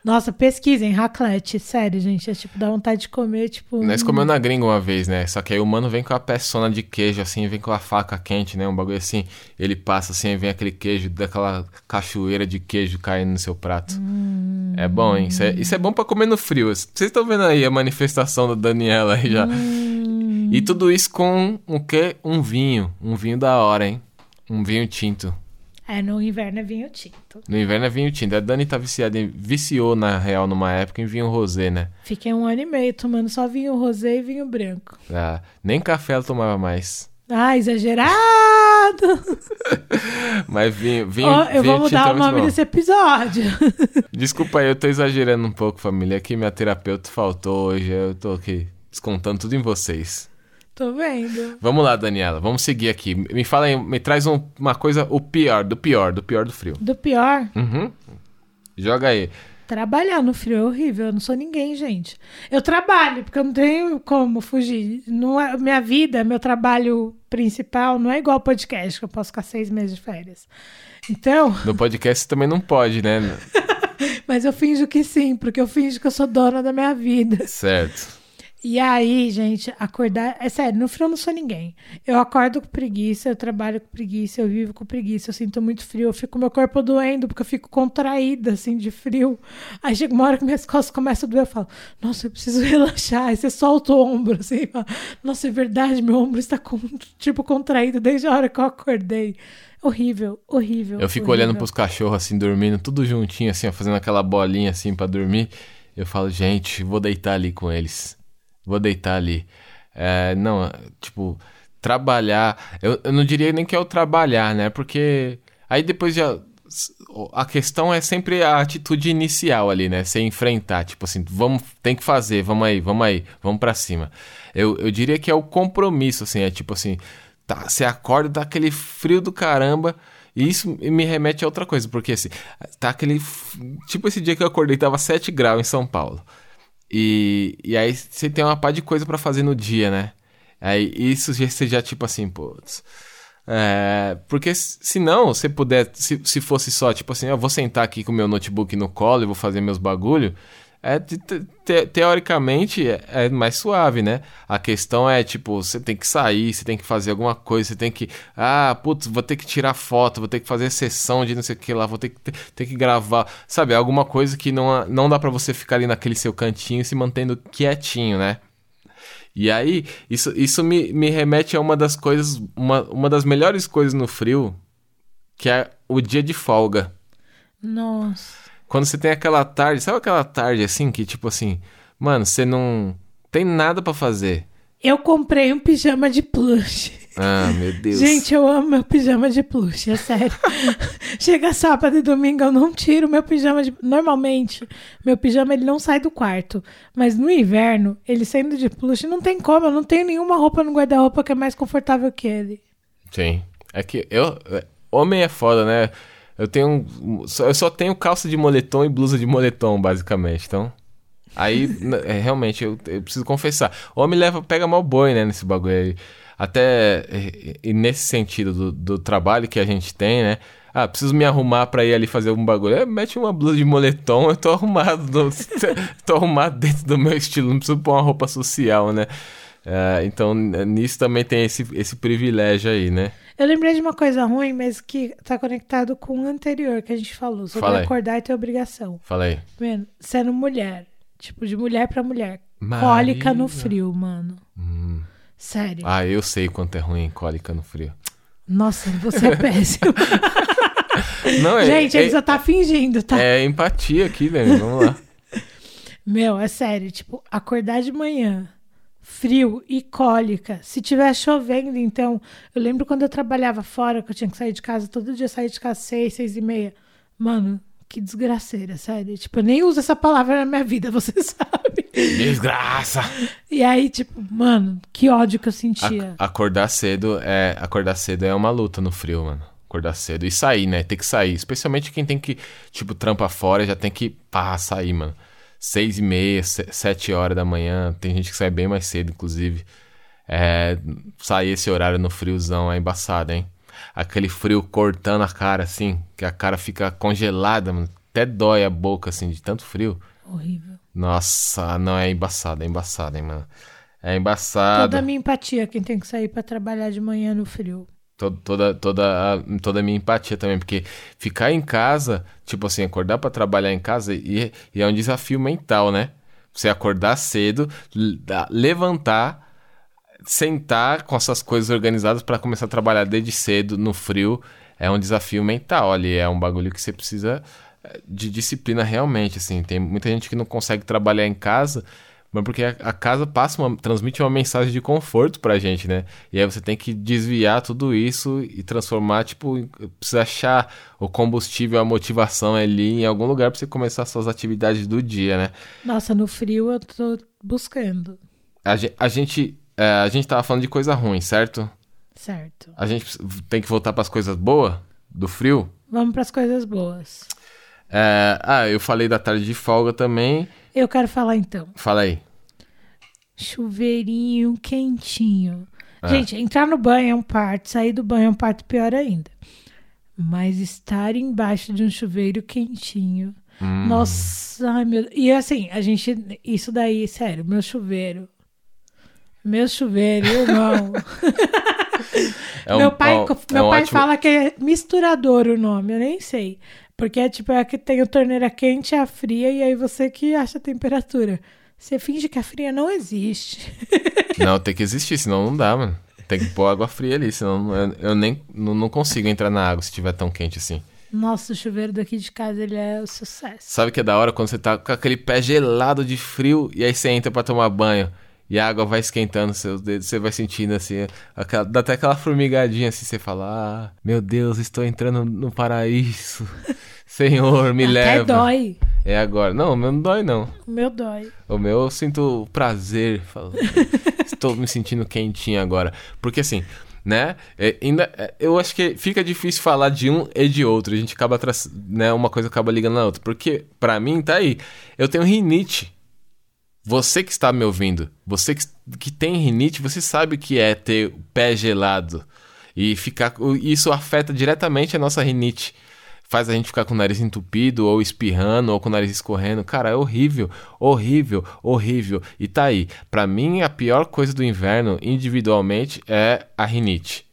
Nossa, pesquisem, raclette, sério, gente, é tipo, dá vontade de comer, tipo... Nós comemos na gringa uma vez, né, só que aí o mano vem com a peçona de queijo, assim, vem com a faca quente, né, um bagulho assim, ele passa assim, e vem aquele queijo, daquela cachoeira de queijo caindo no seu prato. Hum... É bom, hein, isso é, isso é bom pra comer no frio, vocês estão vendo aí a manifestação da Daniela aí já. Hum... E tudo isso com o quê? Um vinho, um vinho da hora, hein, um vinho tinto. É, no inverno é vinho tinto. No inverno é vinho tinto. A Dani tá viciada, em, viciou, na real, numa época em vinho rosé, né? Fiquei um ano e meio tomando só vinho rosé e vinho branco. Ah, nem café ela tomava mais. Ah, exagerado! Mas vinho, vinho, oh, eu vinho vou mudar o nome desse episódio. Desculpa aí, eu tô exagerando um pouco, família. Aqui minha terapeuta faltou hoje, eu tô aqui descontando tudo em vocês. Tô vendo. Vamos lá, Daniela. Vamos seguir aqui. Me fala aí, me traz um, uma coisa, o pior, do pior, do pior do frio. Do pior? Uhum. Joga aí. Trabalhar no frio é horrível. Eu não sou ninguém, gente. Eu trabalho, porque eu não tenho como fugir. Não é, minha vida, meu trabalho principal não é igual podcast, que eu posso ficar seis meses de férias. Então... No podcast você também não pode, né? Mas eu finjo que sim, porque eu finjo que eu sou dona da minha vida. Certo. E aí, gente, acordar... É sério, no frio eu não sou ninguém. Eu acordo com preguiça, eu trabalho com preguiça, eu vivo com preguiça, eu sinto muito frio, eu fico meu corpo doendo, porque eu fico contraída, assim, de frio. Aí chega uma hora que minhas costas começam a doer, eu falo, nossa, eu preciso relaxar. Aí você solta o ombro, assim, fala, nossa, é verdade, meu ombro está, com, tipo, contraído desde a hora que eu acordei. Horrível, horrível. Eu fico horrível. Olhando pros cachorros, assim, dormindo, tudo juntinho, assim, ó, fazendo aquela bolinha, assim, pra dormir. Eu falo, gente, vou deitar ali com eles. Vou deitar ali. É, não, tipo, trabalhar... Eu, eu não diria nem que é o trabalhar, né? Porque aí depois já... A questão é sempre a atitude inicial ali, né? Você enfrentar, tipo assim, vamos, tem que fazer, vamos aí, vamos aí, vamos pra cima. Eu, eu diria que é o compromisso, assim, é tipo assim... Tá, você acorda, dá aquele frio do caramba... E isso me remete a outra coisa, porque assim... Tá aquele... Tipo esse dia que eu acordei, tava sete graus em São Paulo... E, e aí você tem uma pá de coisa pra fazer no dia, né? Aí isso você já tipo assim, pô... É, porque se não, você puder... Se, se fosse só tipo assim, eu vou sentar aqui com o meu notebook no colo e vou fazer meus bagulho... É, te, te, teoricamente é, é mais suave, né? A questão é, tipo, você tem que sair, você tem que fazer alguma coisa, você tem que... Ah, putz, vou ter que tirar foto, vou ter que fazer sessão de não sei o que lá, vou ter que, ter, ter que gravar, sabe? Alguma coisa que não, não dá pra você ficar ali naquele seu cantinho se mantendo quietinho, né? E aí, isso, isso me, me remete a uma das coisas, uma, uma das melhores coisas no frio, que é o dia de folga. Nossa... Quando você tem aquela tarde, sabe aquela tarde assim, que tipo assim, mano, você não tem nada pra fazer. Eu comprei um pijama de plush. Ah, meu Deus. Gente, eu amo meu pijama de plush, é sério. Chega sábado e domingo, eu não tiro meu pijama de... Normalmente, meu pijama ele não sai do quarto, mas no inverno, ele saindo de plush, não tem como, eu não tenho nenhuma roupa no guarda-roupa que é mais confortável que ele. Sim, é que eu... Homem é foda, né? Eu tenho... Eu só tenho calça de moletom e blusa de moletom, basicamente. Então, aí, é, realmente, eu, eu preciso confessar. O homem leva, pega mal boi, né, nesse bagulho aí. Até e, e nesse sentido do, do trabalho que a gente tem, né? ah, preciso me arrumar pra ir ali fazer algum bagulho. É, mete uma blusa de moletom, eu tô arrumado. No, tô arrumado dentro do meu estilo, não preciso pôr uma roupa social, né? Ah, então, nisso também tem esse, esse privilégio aí, né? Eu lembrei de uma coisa ruim, mas que tá conectado com o anterior que a gente falou. Sobre Fala acordar e ter obrigação. Fala aí. Mano, sendo mulher. Tipo, de mulher pra mulher. Marina. Cólica no frio, mano. Hum. Sério. Ah, eu sei quanto é ruim cólica no frio. Nossa, você é péssimo. Não, é, gente, é, ele só tá fingindo, tá? É empatia aqui, velho. Vamos lá. Meu, é sério. Tipo, acordar de manhã... frio e cólica. Se tiver chovendo, então... Eu lembro quando eu trabalhava fora, que eu tinha que sair de casa todo dia, eu saía de casa seis, seis e meia. Mano, que desgraceira, sério. Tipo, eu nem uso essa palavra na minha vida, você sabe. Desgraça! E aí, tipo, mano, que ódio que eu sentia. A- acordar cedo é... Acordar cedo é uma luta no frio, mano. Acordar cedo e sair, né? Tem que sair. Especialmente quem tem que, tipo, trampa fora, já tem que, pá, sair, mano. Seis e meia, sete horas da manhã. Tem gente que sai bem mais cedo, inclusive. É, sair esse horário no friozão é embaçado, hein? Aquele frio cortando a cara, assim. Que a cara fica congelada, mano. Até dói a boca, assim, de tanto frio. Horrível. Nossa, não, é embaçado, é embaçado, hein, mano? É embaçado. Toda a minha empatia, quem tem que sair pra trabalhar de manhã no frio. Toda, toda, toda, a, toda a minha empatia também, porque ficar em casa, tipo assim, acordar pra trabalhar em casa e, e é um desafio mental, né? Você acordar cedo, levantar, sentar com essas coisas organizadas pra começar a trabalhar desde cedo, no frio, é um desafio mental ali, é um bagulho que você precisa de disciplina realmente, assim. Tem muita gente que não consegue trabalhar em casa, mas porque a casa passa uma, transmite uma mensagem de conforto pra gente, né? E aí você tem que desviar tudo isso e transformar, tipo... Precisa achar o combustível, a motivação ali em algum lugar pra você começar suas atividades do dia, né? Nossa, no frio eu tô buscando. A gente, a gente, a gente tava falando de coisa ruim, certo? Certo. A gente tem que voltar pras coisas boas do frio? Vamos pras coisas boas. É, ah, eu falei da tarde de folga também... Eu quero falar então. Fala aí. Chuveirinho quentinho. Ah. Gente, entrar no banho é um parto, sair do banho é um parto pior ainda. Mas estar embaixo de um chuveiro quentinho. Hum. Nossa, ai meu... E assim, a gente... Isso daí, sério, meu chuveiro. Meu chuveiro, irmão. É um, meu pai, um, meu é um pai ótimo... fala que é misturador o nome, eu nem sei. Porque é tipo, é que tem a torneira quente e a fria, e aí você que acha a temperatura. Você finge que a fria não existe. Não, tem que existir, senão não dá, mano. Tem que pôr água fria ali, senão eu, eu nem não, não consigo entrar na água se tiver tão quente assim. Nossa, o chuveiro daqui de casa, ele é um sucesso. Sabe que é da hora quando você tá com aquele pé gelado de frio, e aí você entra pra tomar banho, e a água vai esquentando seus dedos, você vai sentindo assim, aquela, dá até aquela formigadinha assim, você fala, ah, meu Deus, estou entrando no paraíso. Senhor, me até leva. Até dói. É agora. Não, o meu não dói, não. O meu dói. O meu eu sinto prazer. Falo, estou me sentindo quentinho agora. Porque assim, né, é, ainda, é, eu acho que fica difícil falar de um e de outro. A gente acaba, tra- né, uma coisa acaba ligando na outra. Porque pra mim, tá aí, eu tenho rinite. Você que está me ouvindo, você que, que tem rinite, você sabe o que é ter o pé gelado. E ficar, isso afeta diretamente a nossa rinite. Faz a gente ficar com o nariz entupido, ou espirrando, ou com o nariz escorrendo. Cara, é horrível, horrível, horrível. E tá aí, pra mim a pior coisa do inverno, individualmente, é a rinite.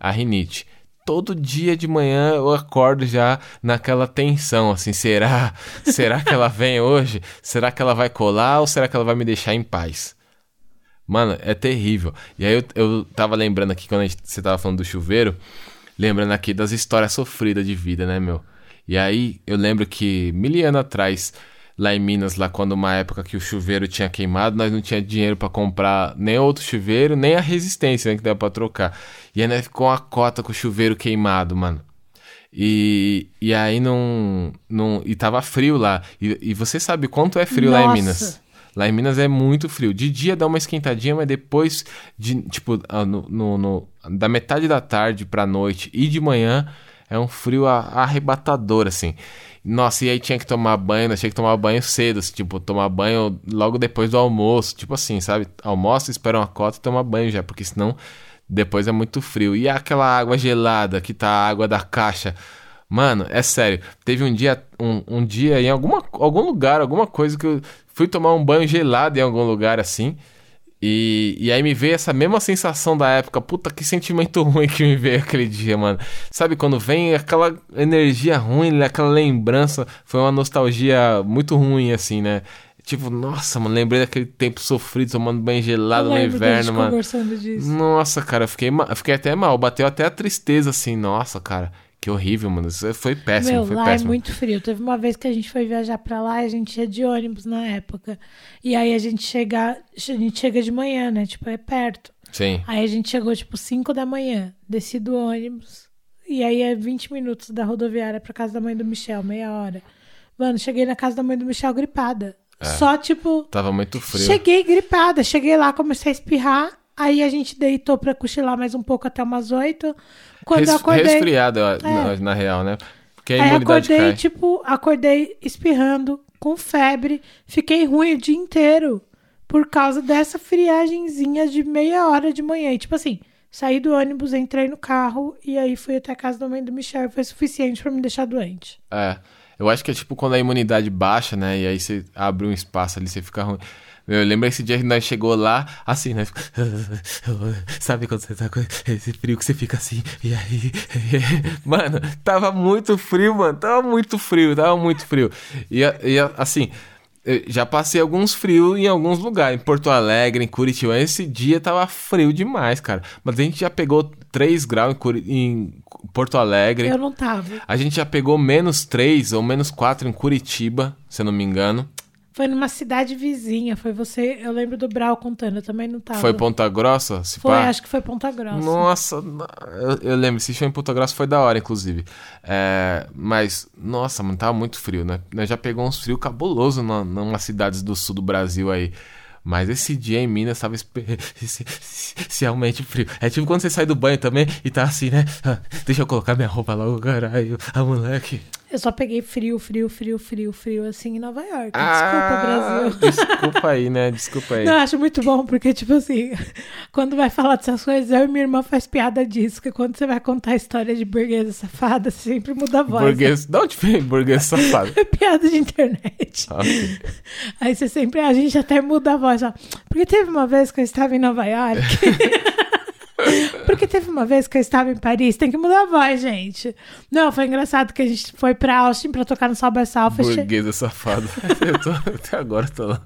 A rinite. Todo dia de manhã eu acordo já naquela tensão, assim, será? Será que ela vem hoje? Será que ela vai colar ou será que ela vai me deixar em paz? Mano, é terrível. E aí eu, eu tava lembrando aqui, quando a gente, você tava falando do chuveiro, lembrando aqui das histórias sofridas de vida, né, meu? E aí eu lembro que mil anos atrás, lá em Minas, lá quando uma época que o chuveiro tinha queimado, nós não tinha dinheiro pra comprar nem outro chuveiro, nem a resistência, né, que dava pra trocar. E aí, né, ficou uma cota com o chuveiro queimado, mano. E, e aí não, não... E tava frio lá. E, e você sabe quanto é frio. Nossa. Lá em Minas. Lá em Minas é muito frio. De dia dá uma esquentadinha, mas depois, de, tipo, no, no, no, da metade da tarde pra noite e de manhã, é um frio arrebatador, assim. Nossa, e aí tinha que tomar banho, tinha que tomar banho cedo, assim, tipo, tomar banho logo depois do almoço, tipo assim, sabe? Almoça, espera uma cota e toma banho já, porque senão depois é muito frio. E aquela água gelada que tá a água da caixa, Mano, é sério. Teve um dia, um, um dia em alguma, algum lugar, alguma coisa que eu fui tomar um banho gelado em algum lugar assim. E, e aí me veio essa mesma sensação da época. Puta, que sentimento ruim que me veio aquele dia, mano. Sabe, quando vem aquela energia ruim, aquela lembrança. Foi uma nostalgia muito ruim, assim, né? Tipo, nossa, mano, lembrei daquele tempo sofrido, tomando banho gelado no inverno, mano. Conversando disso. Nossa, cara, eu fiquei, eu fiquei até mal. Bateu até a tristeza, assim. Nossa, cara, que horrível, mano. Isso foi péssimo, Meu, foi lá péssimo. É muito frio. Teve uma vez que a gente foi viajar pra lá e a gente ia de ônibus na época. E aí a gente chega, a gente chega de manhã, né? Tipo, é perto. Sim. Aí a gente chegou, tipo, cinco da manhã, desci do ônibus. E aí é vinte minutos da rodoviária pra casa da mãe do Michel, meia hora. Mano, cheguei na casa da mãe do Michel gripada. É, só, tipo... Tava muito frio. Cheguei gripada. Cheguei lá, comecei a espirrar. Aí a gente deitou pra cochilar mais um pouco até umas oito. Quando Res, eu acordei... Resfriada, é. na, na real, né? Porque a imunidade cai. Aí acordei, tipo... Acordei espirrando, com febre. Fiquei ruim o dia inteiro. Por causa dessa friagenzinha de meia hora de manhã. E, tipo assim... Saí do ônibus, entrei no carro. E aí fui até a casa da mãe do Michel. Foi suficiente pra me deixar doente. É... Eu acho que é tipo quando a imunidade baixa, né? E aí você abre um espaço ali, você fica ruim. Meu, eu lembro esse dia que nós chegou lá, assim, né? Sabe quando você tá com esse frio que você fica assim, e aí... Mano, tava muito frio, mano. Tava muito frio, tava muito frio. E, e assim... Eu já passei alguns frios em alguns lugares, em Porto Alegre, em Curitiba. Esse dia tava frio demais, cara. Mas a gente já pegou três graus em, Curi... em Porto Alegre. Eu não tava. A gente já pegou menos três ou menos quatro em Curitiba, se eu não me engano. Foi numa cidade vizinha, foi você... Eu lembro do Brau contando, eu também não tava. Foi Ponta Grossa? Se foi, pá. Acho que foi Ponta Grossa. Nossa, eu, eu lembro, se foi em Ponta Grossa foi da hora, inclusive. É, mas, nossa, mano, tava muito frio, né? Nós já pegou uns frios cabulosos em umas cidades do sul do Brasil aí. Mas esse dia em Minas tava especialmente frio. É tipo quando você sai do banho também e tá assim, né? Deixa eu colocar minha roupa logo, caralho. Ah, moleque. Eu só peguei frio, frio, frio, frio, frio, assim, em Nova York. Ah, desculpa, Brasil. Desculpa aí, né? Desculpa aí. Não, eu acho muito bom, porque, tipo assim, quando vai falar dessas coisas, eu e minha irmã faz piada disso, que quando você vai contar a história de burguesa safada, você sempre muda a voz. Burguesa, né? De onde vem burguesa safada? É piada de internet. Ah, aí você sempre, a gente até muda a voz, ó. Porque teve uma vez que eu estava em Nova York... Porque teve uma vez que eu estava em Paris. Tem que mudar a voz, gente. Não, foi engraçado que a gente foi pra Austin pra tocar no South by Southwest. Burguesa safada. Eu tô, até agora eu tô lá.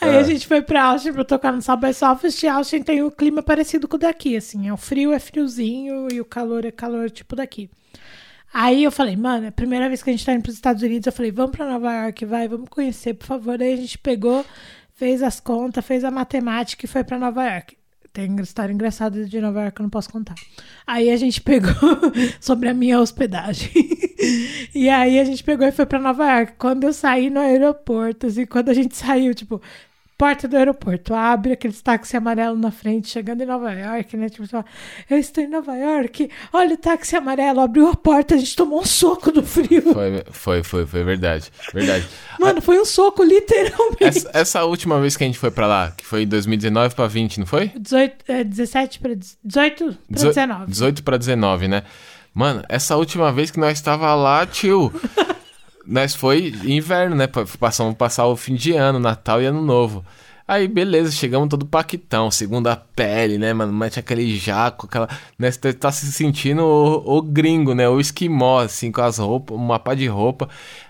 Aí é. a gente foi pra Austin pra tocar no South by Southwest. E Austin tem um clima parecido com o daqui, assim. É o frio, é friozinho. E o calor é calor tipo daqui. Aí eu falei, mano, é a primeira vez que a gente tá indo pros Estados Unidos. Eu falei, vamos pra Nova York, vai. Vamos conhecer, por favor. Aí a gente pegou, fez as contas, fez a matemática e foi pra Nova York. Tem história engraçada de Nova York que eu não posso contar. Aí a gente pegou sobre a minha hospedagem. E aí a gente pegou e foi pra Nova York. Quando eu saí no aeroporto, assim, quando a gente saiu, tipo, porta do aeroporto, abre aqueles táxi amarelo na frente, chegando em Nova York, né? Tipo, eu estou em Nova York, olha o táxi amarelo, abriu a porta, a gente tomou um soco do frio. Foi, foi, foi, foi verdade, verdade. Mano, a... foi um soco, literalmente. Essa, essa última vez que a gente foi pra lá, que foi em dois mil e dezenove pra vinte, não foi? dezoito, é, dezessete pra, dezoito pra dezenove. dezoito pra dezenove, né? Mano, essa última vez que nós estava lá, tio... Nós foi inverno, né? Passamos passar o fim de ano, Natal e Ano Novo. Aí, beleza, chegamos todo paquitão, segunda pele, né, mano? Mete aquele jaco, aquela... Né? Você tá se sentindo o, o gringo, né? O esquimó, assim, com as roupas, uma pá de roupa.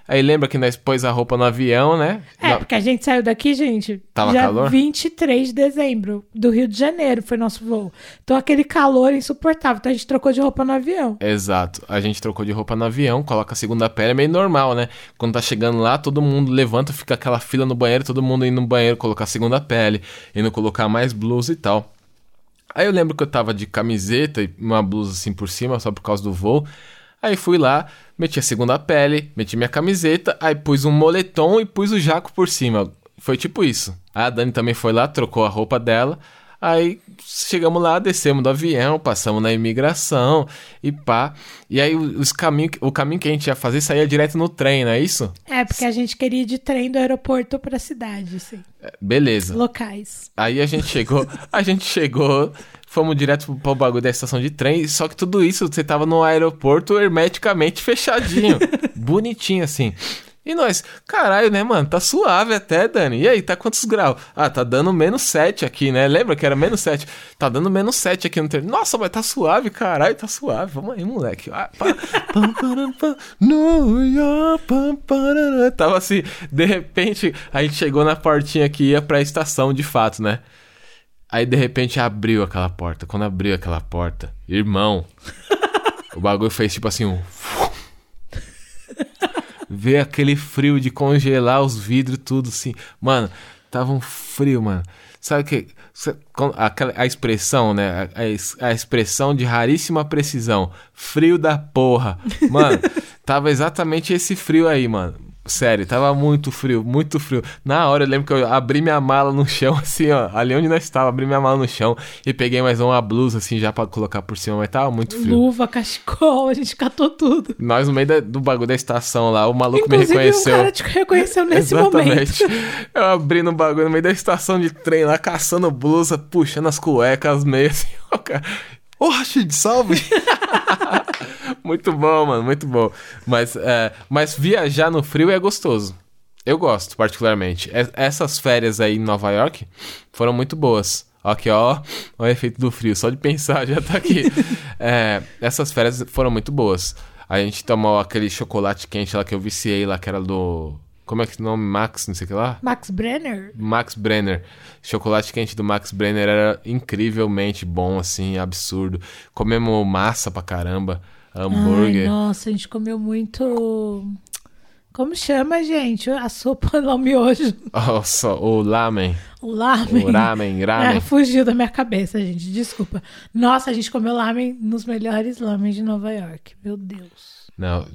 Aí lembra que nós pôs a roupa no avião, né? É, Na... porque a gente saiu daqui, gente... Tava dia calor? vinte e três de dezembro, do Rio de Janeiro foi nosso voo. Então aquele calor insuportável, então a gente trocou de roupa no avião. Exato, a gente trocou de roupa no avião, coloca a segunda pele, é meio normal, né? Quando tá chegando lá, todo mundo levanta, fica aquela fila no banheiro, todo mundo indo no banheiro, colocar a segunda pele, indo colocar mais blusa e tal. Aí eu lembro que eu tava de camiseta e uma blusa assim por cima, só por causa do voo. Aí fui lá, meti a segunda pele, meti minha camiseta, aí pus um moletom e pus o jaco por cima. Foi tipo isso. A Dani também foi lá, trocou a roupa dela. Aí chegamos lá, descemos do avião, passamos na imigração e pá. E aí os caminho, o caminho que a gente ia fazer saía direto no trem, não é isso? É, porque a gente queria ir de trem do aeroporto pra cidade, assim. Beleza. Locais. Aí a gente chegou, a gente chegou fomos direto pro, pro bagulho da estação de trem, só que tudo isso você tava no aeroporto hermeticamente fechadinho, bonitinho assim. E nós, caralho, né, mano? Tá suave até, Dani. E aí, tá quantos graus? Ah, tá dando menos sete aqui, né? Lembra que era menos sete? Tá dando menos sete aqui no terreno. Nossa, mas tá suave, caralho, tá suave. Vamos aí, moleque. Ah, pá. Tava assim, de repente, a gente chegou na portinha que ia pra estação, de fato, né? Aí, de repente, abriu aquela porta. Quando abriu aquela porta, irmão, o bagulho fez tipo assim, um... Ver aquele frio de congelar os vidros, tudo assim. Mano, tava um frio, mano. Sabe o que? A, a expressão, né? A, a expressão de raríssima precisão. Frio da porra. Mano, tava exatamente esse frio aí, mano. Sério, tava muito frio, muito frio. Na hora eu lembro que eu abri minha mala no chão, assim, ó. Ali onde nós estávamos, abri minha mala no chão e peguei mais uma blusa, assim, já pra colocar por cima, mas tava muito frio. Luva, cachecol, a gente catou tudo. Nós, no meio da, do bagulho da estação lá, o maluco inclusive, me reconheceu. O cara te reconheceu nesse exatamente. Momento. Eu abri no bagulho, no meio da estação de trem lá, caçando blusa, puxando as cuecas, as meias, assim, ó, cara. Ô, Rashid, salve! Muito bom, mano, muito bom. Mas, é, mas viajar no frio é gostoso. Eu gosto, particularmente. E- essas férias aí em Nova York foram muito boas. Aqui, ó, ó o efeito do frio. Só de pensar, já tá aqui. É, essas férias foram muito boas. A gente tomou aquele chocolate quente lá que eu viciei lá, que era do... Como é que é o nome? Max, não sei o que lá? Max Brenner. Max Brenner. Chocolate quente do Max Brenner era incrivelmente bom, assim, absurdo. Comemos massa pra caramba, hambúrguer. Ai, nossa, a gente comeu muito... Como chama, gente? A sopa lá, o miojo. Nossa, o lamen. O lamen. O ramen, ramen. É, fugiu da minha cabeça, gente, desculpa. Nossa, a gente comeu lamen nos melhores lamen de Nova York, meu Deus. Não,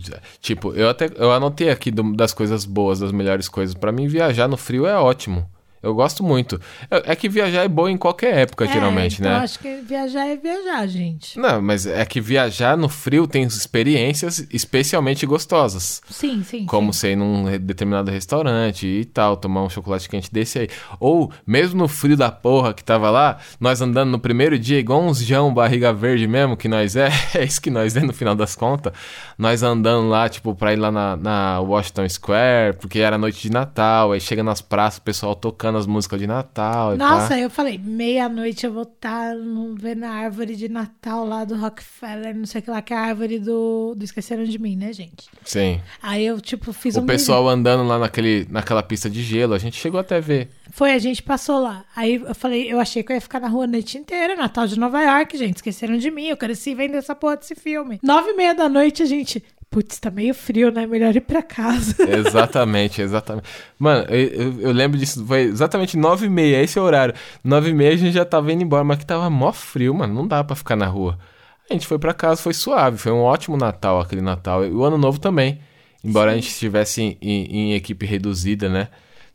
tipo, eu até eu anotei aqui do, das coisas boas, das melhores coisas. Pra mim, viajar no frio é ótimo. Eu gosto muito. É, é que viajar é bom em qualquer época, é, geralmente, então né? Eu acho que viajar é viajar, gente. Não, mas é que viajar no frio tem experiências especialmente gostosas. Sim, sim. Como sim. Ser num determinado restaurante e tal, tomar um chocolate quente desse aí. Ou, mesmo no frio da porra que tava lá, nós andando no primeiro dia, igual uns jão barriga verde mesmo, que nós é, é isso que nós é no final das contas. Nós andando lá, tipo, pra ir lá na, na Washington Square, porque era noite de Natal, aí chega nas praças, o pessoal tocando as músicas de Natal e nossa, pá. Eu falei, meia-noite eu vou estar vendo a árvore de Natal lá do Rockefeller, não sei o que lá, que é a árvore do, do Esqueceram de Mim, né, gente? Sim. Aí eu, tipo, fiz o um... O pessoal milho. Andando lá naquele, naquela pista de gelo, a gente chegou até a ver. Foi, a gente passou lá. Aí eu falei, eu achei que eu ia ficar na rua a noite inteira, Natal de Nova York, gente, Esqueceram de Mim, eu cresci vendo essa porra desse filme. Nove e meia da noite, a gente... Putz, tá meio frio, né? Melhor ir pra casa. Exatamente, exatamente. Mano, eu, eu lembro disso, foi exatamente nove e meia, esse é o horário. Nove e meia a gente já tava indo embora, mas que tava mó frio, mano, não dava pra ficar na rua. A gente foi pra casa, foi suave, foi um ótimo Natal aquele Natal. E o Ano Novo também, embora sim. A gente estivesse em, em, em equipe reduzida, né?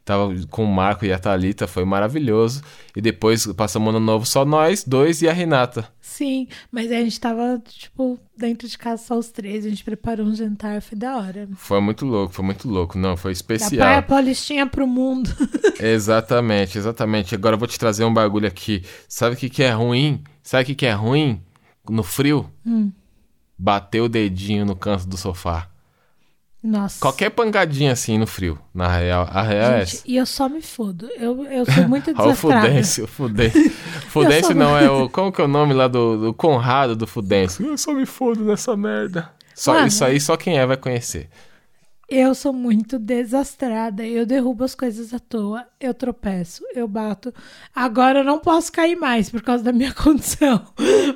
Tava com o Marco e a Thalita, foi maravilhoso. E depois passamos o Ano Novo só nós, dois e a Renata. Sim, mas aí a gente tava, tipo, dentro de casa só os três. A gente preparou um jantar, foi da hora. Foi muito louco, foi muito louco. Não, foi especial. Da Praia Paulistinha pro mundo. Exatamente, exatamente. Agora eu vou te trazer um bagulho aqui. Sabe o que que é ruim? Sabe o que que é ruim no frio? Hum. Bater o dedinho no canto do sofá. Nossa. Qualquer pancadinha assim no frio, na real, a real gente, é essa. E eu só me fodo, eu, eu sou muito desastrada. Olha o Fudense, o Fudense. Fudense não muito... é o... Como que é o nome lá do, do Conrado do Fudense? Eu só me fodo nessa merda. Só, mano, isso aí só quem é vai conhecer. Eu sou muito desastrada, eu derrubo as coisas à toa, eu tropeço, eu bato. Agora eu não posso cair mais por causa da minha condição,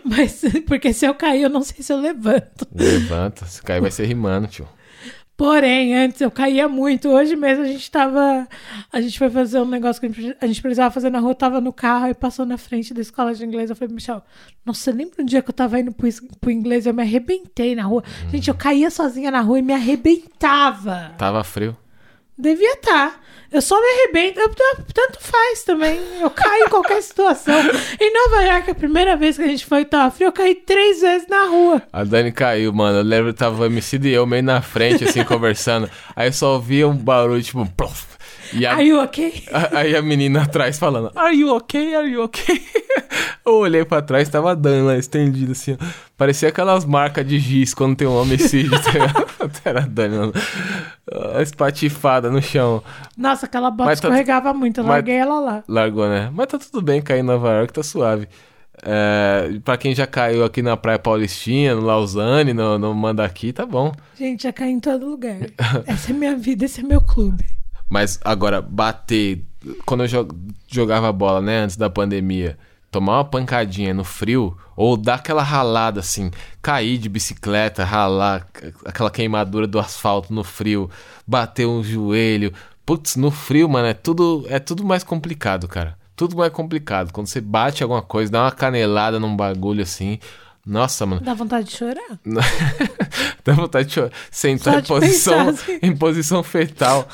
mas porque se eu cair eu não sei se eu levanto. Levanta, se cair vai ser rimando, tio. Porém, antes eu caía muito. Hoje mesmo a gente tava... A gente foi fazer um negócio que a gente precisava fazer na rua. Eu tava no carro e passou na frente da escola de inglês. Eu falei, Michel, nossa, lembra um dia que eu tava indo pro, pro inglês e eu me arrebentei na rua? Hum. Gente, eu caía sozinha na rua e me arrebentava. Tava frio? Devia estar. Tá. Eu só me arrebento. Eu, tanto faz também. Eu caio em qualquer situação. Em Nova York, a primeira vez que a gente foi, tava frio, eu caí três vezes na rua. A Dani caiu, mano. Eu lembro que tava o M C e eu meio na frente, assim, conversando. Aí eu só ouvia um barulho, tipo... Plof, e a, Are you okay? A, aí a menina atrás falando, Are you okay? Are you okay? Eu olhei pra trás, tava dando lá, estendido assim, ó. Parecia aquelas marcas de giz quando tem um homicídio. Era dano, a espatifada no chão. Nossa, aquela bota escorregava muito, eu larguei ela lá. Largou, né? Mas tá tudo bem cair em Nova York, tá suave. É, pra quem já caiu aqui na Praia Paulistinha, no Lausanne, no, no Mandaki, tá bom. Gente, já caiu em todo lugar. Essa é minha vida, esse é meu clube. Mas agora, bater... Quando eu jogava bola, né, antes da pandemia, tomar uma pancadinha no frio, ou dar aquela ralada assim, cair de bicicleta, ralar, aquela queimadura do asfalto no frio, bater um joelho... Putz, no frio, mano, é tudo, é tudo mais complicado, cara. Tudo mais complicado. Quando você bate alguma coisa, dá uma canelada num bagulho assim. Nossa, mano. Dá vontade de chorar? Dá vontade de chorar. Sentar em posição, assim. Em posição fetal.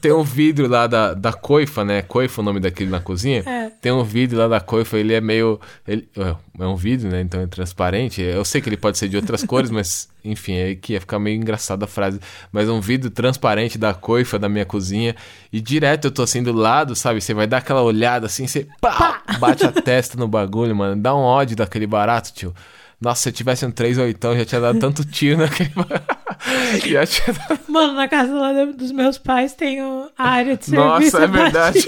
Tem um vidro lá da, da coifa, né? Coifa é o nome daquele na cozinha. É. Tem um vidro lá da coifa, ele é meio... Ele, é um vidro, né? Então é transparente. Eu sei que ele pode ser de outras cores, mas... Enfim, é que ia ficar meio engraçada a frase. Mas um vidro transparente da coifa da minha cozinha. E direto eu tô assim do lado, sabe? Você vai dar aquela olhada assim, você... Pá! Pá! Bate a testa no bagulho, mano. Dá um ódio daquele barato, tio. Nossa, se eu tivesse um três oitão, já tinha dado tanto tiro naquele... já tinha dado... Mano, na casa lá dos meus pais tem a área de serviço. Nossa, é verdade.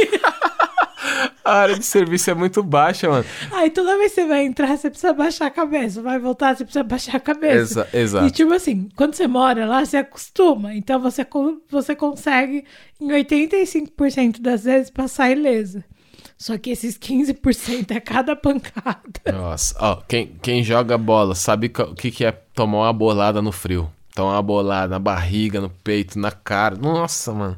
A área de serviço é muito baixa, mano. Aí toda vez que você vai entrar, você precisa baixar a cabeça. Vai voltar, você precisa baixar a cabeça. Exa- exato. E tipo assim, quando você mora lá, você acostuma. Então você, você consegue, em oitenta e cinco por cento das vezes, passar ilesa. Só que esses quinze por cento é cada pancada. Nossa, ó, oh, quem, quem joga bola sabe o que, que é tomar uma bolada no frio. Tomar uma bolada na barriga, no peito, na cara. Nossa, mano.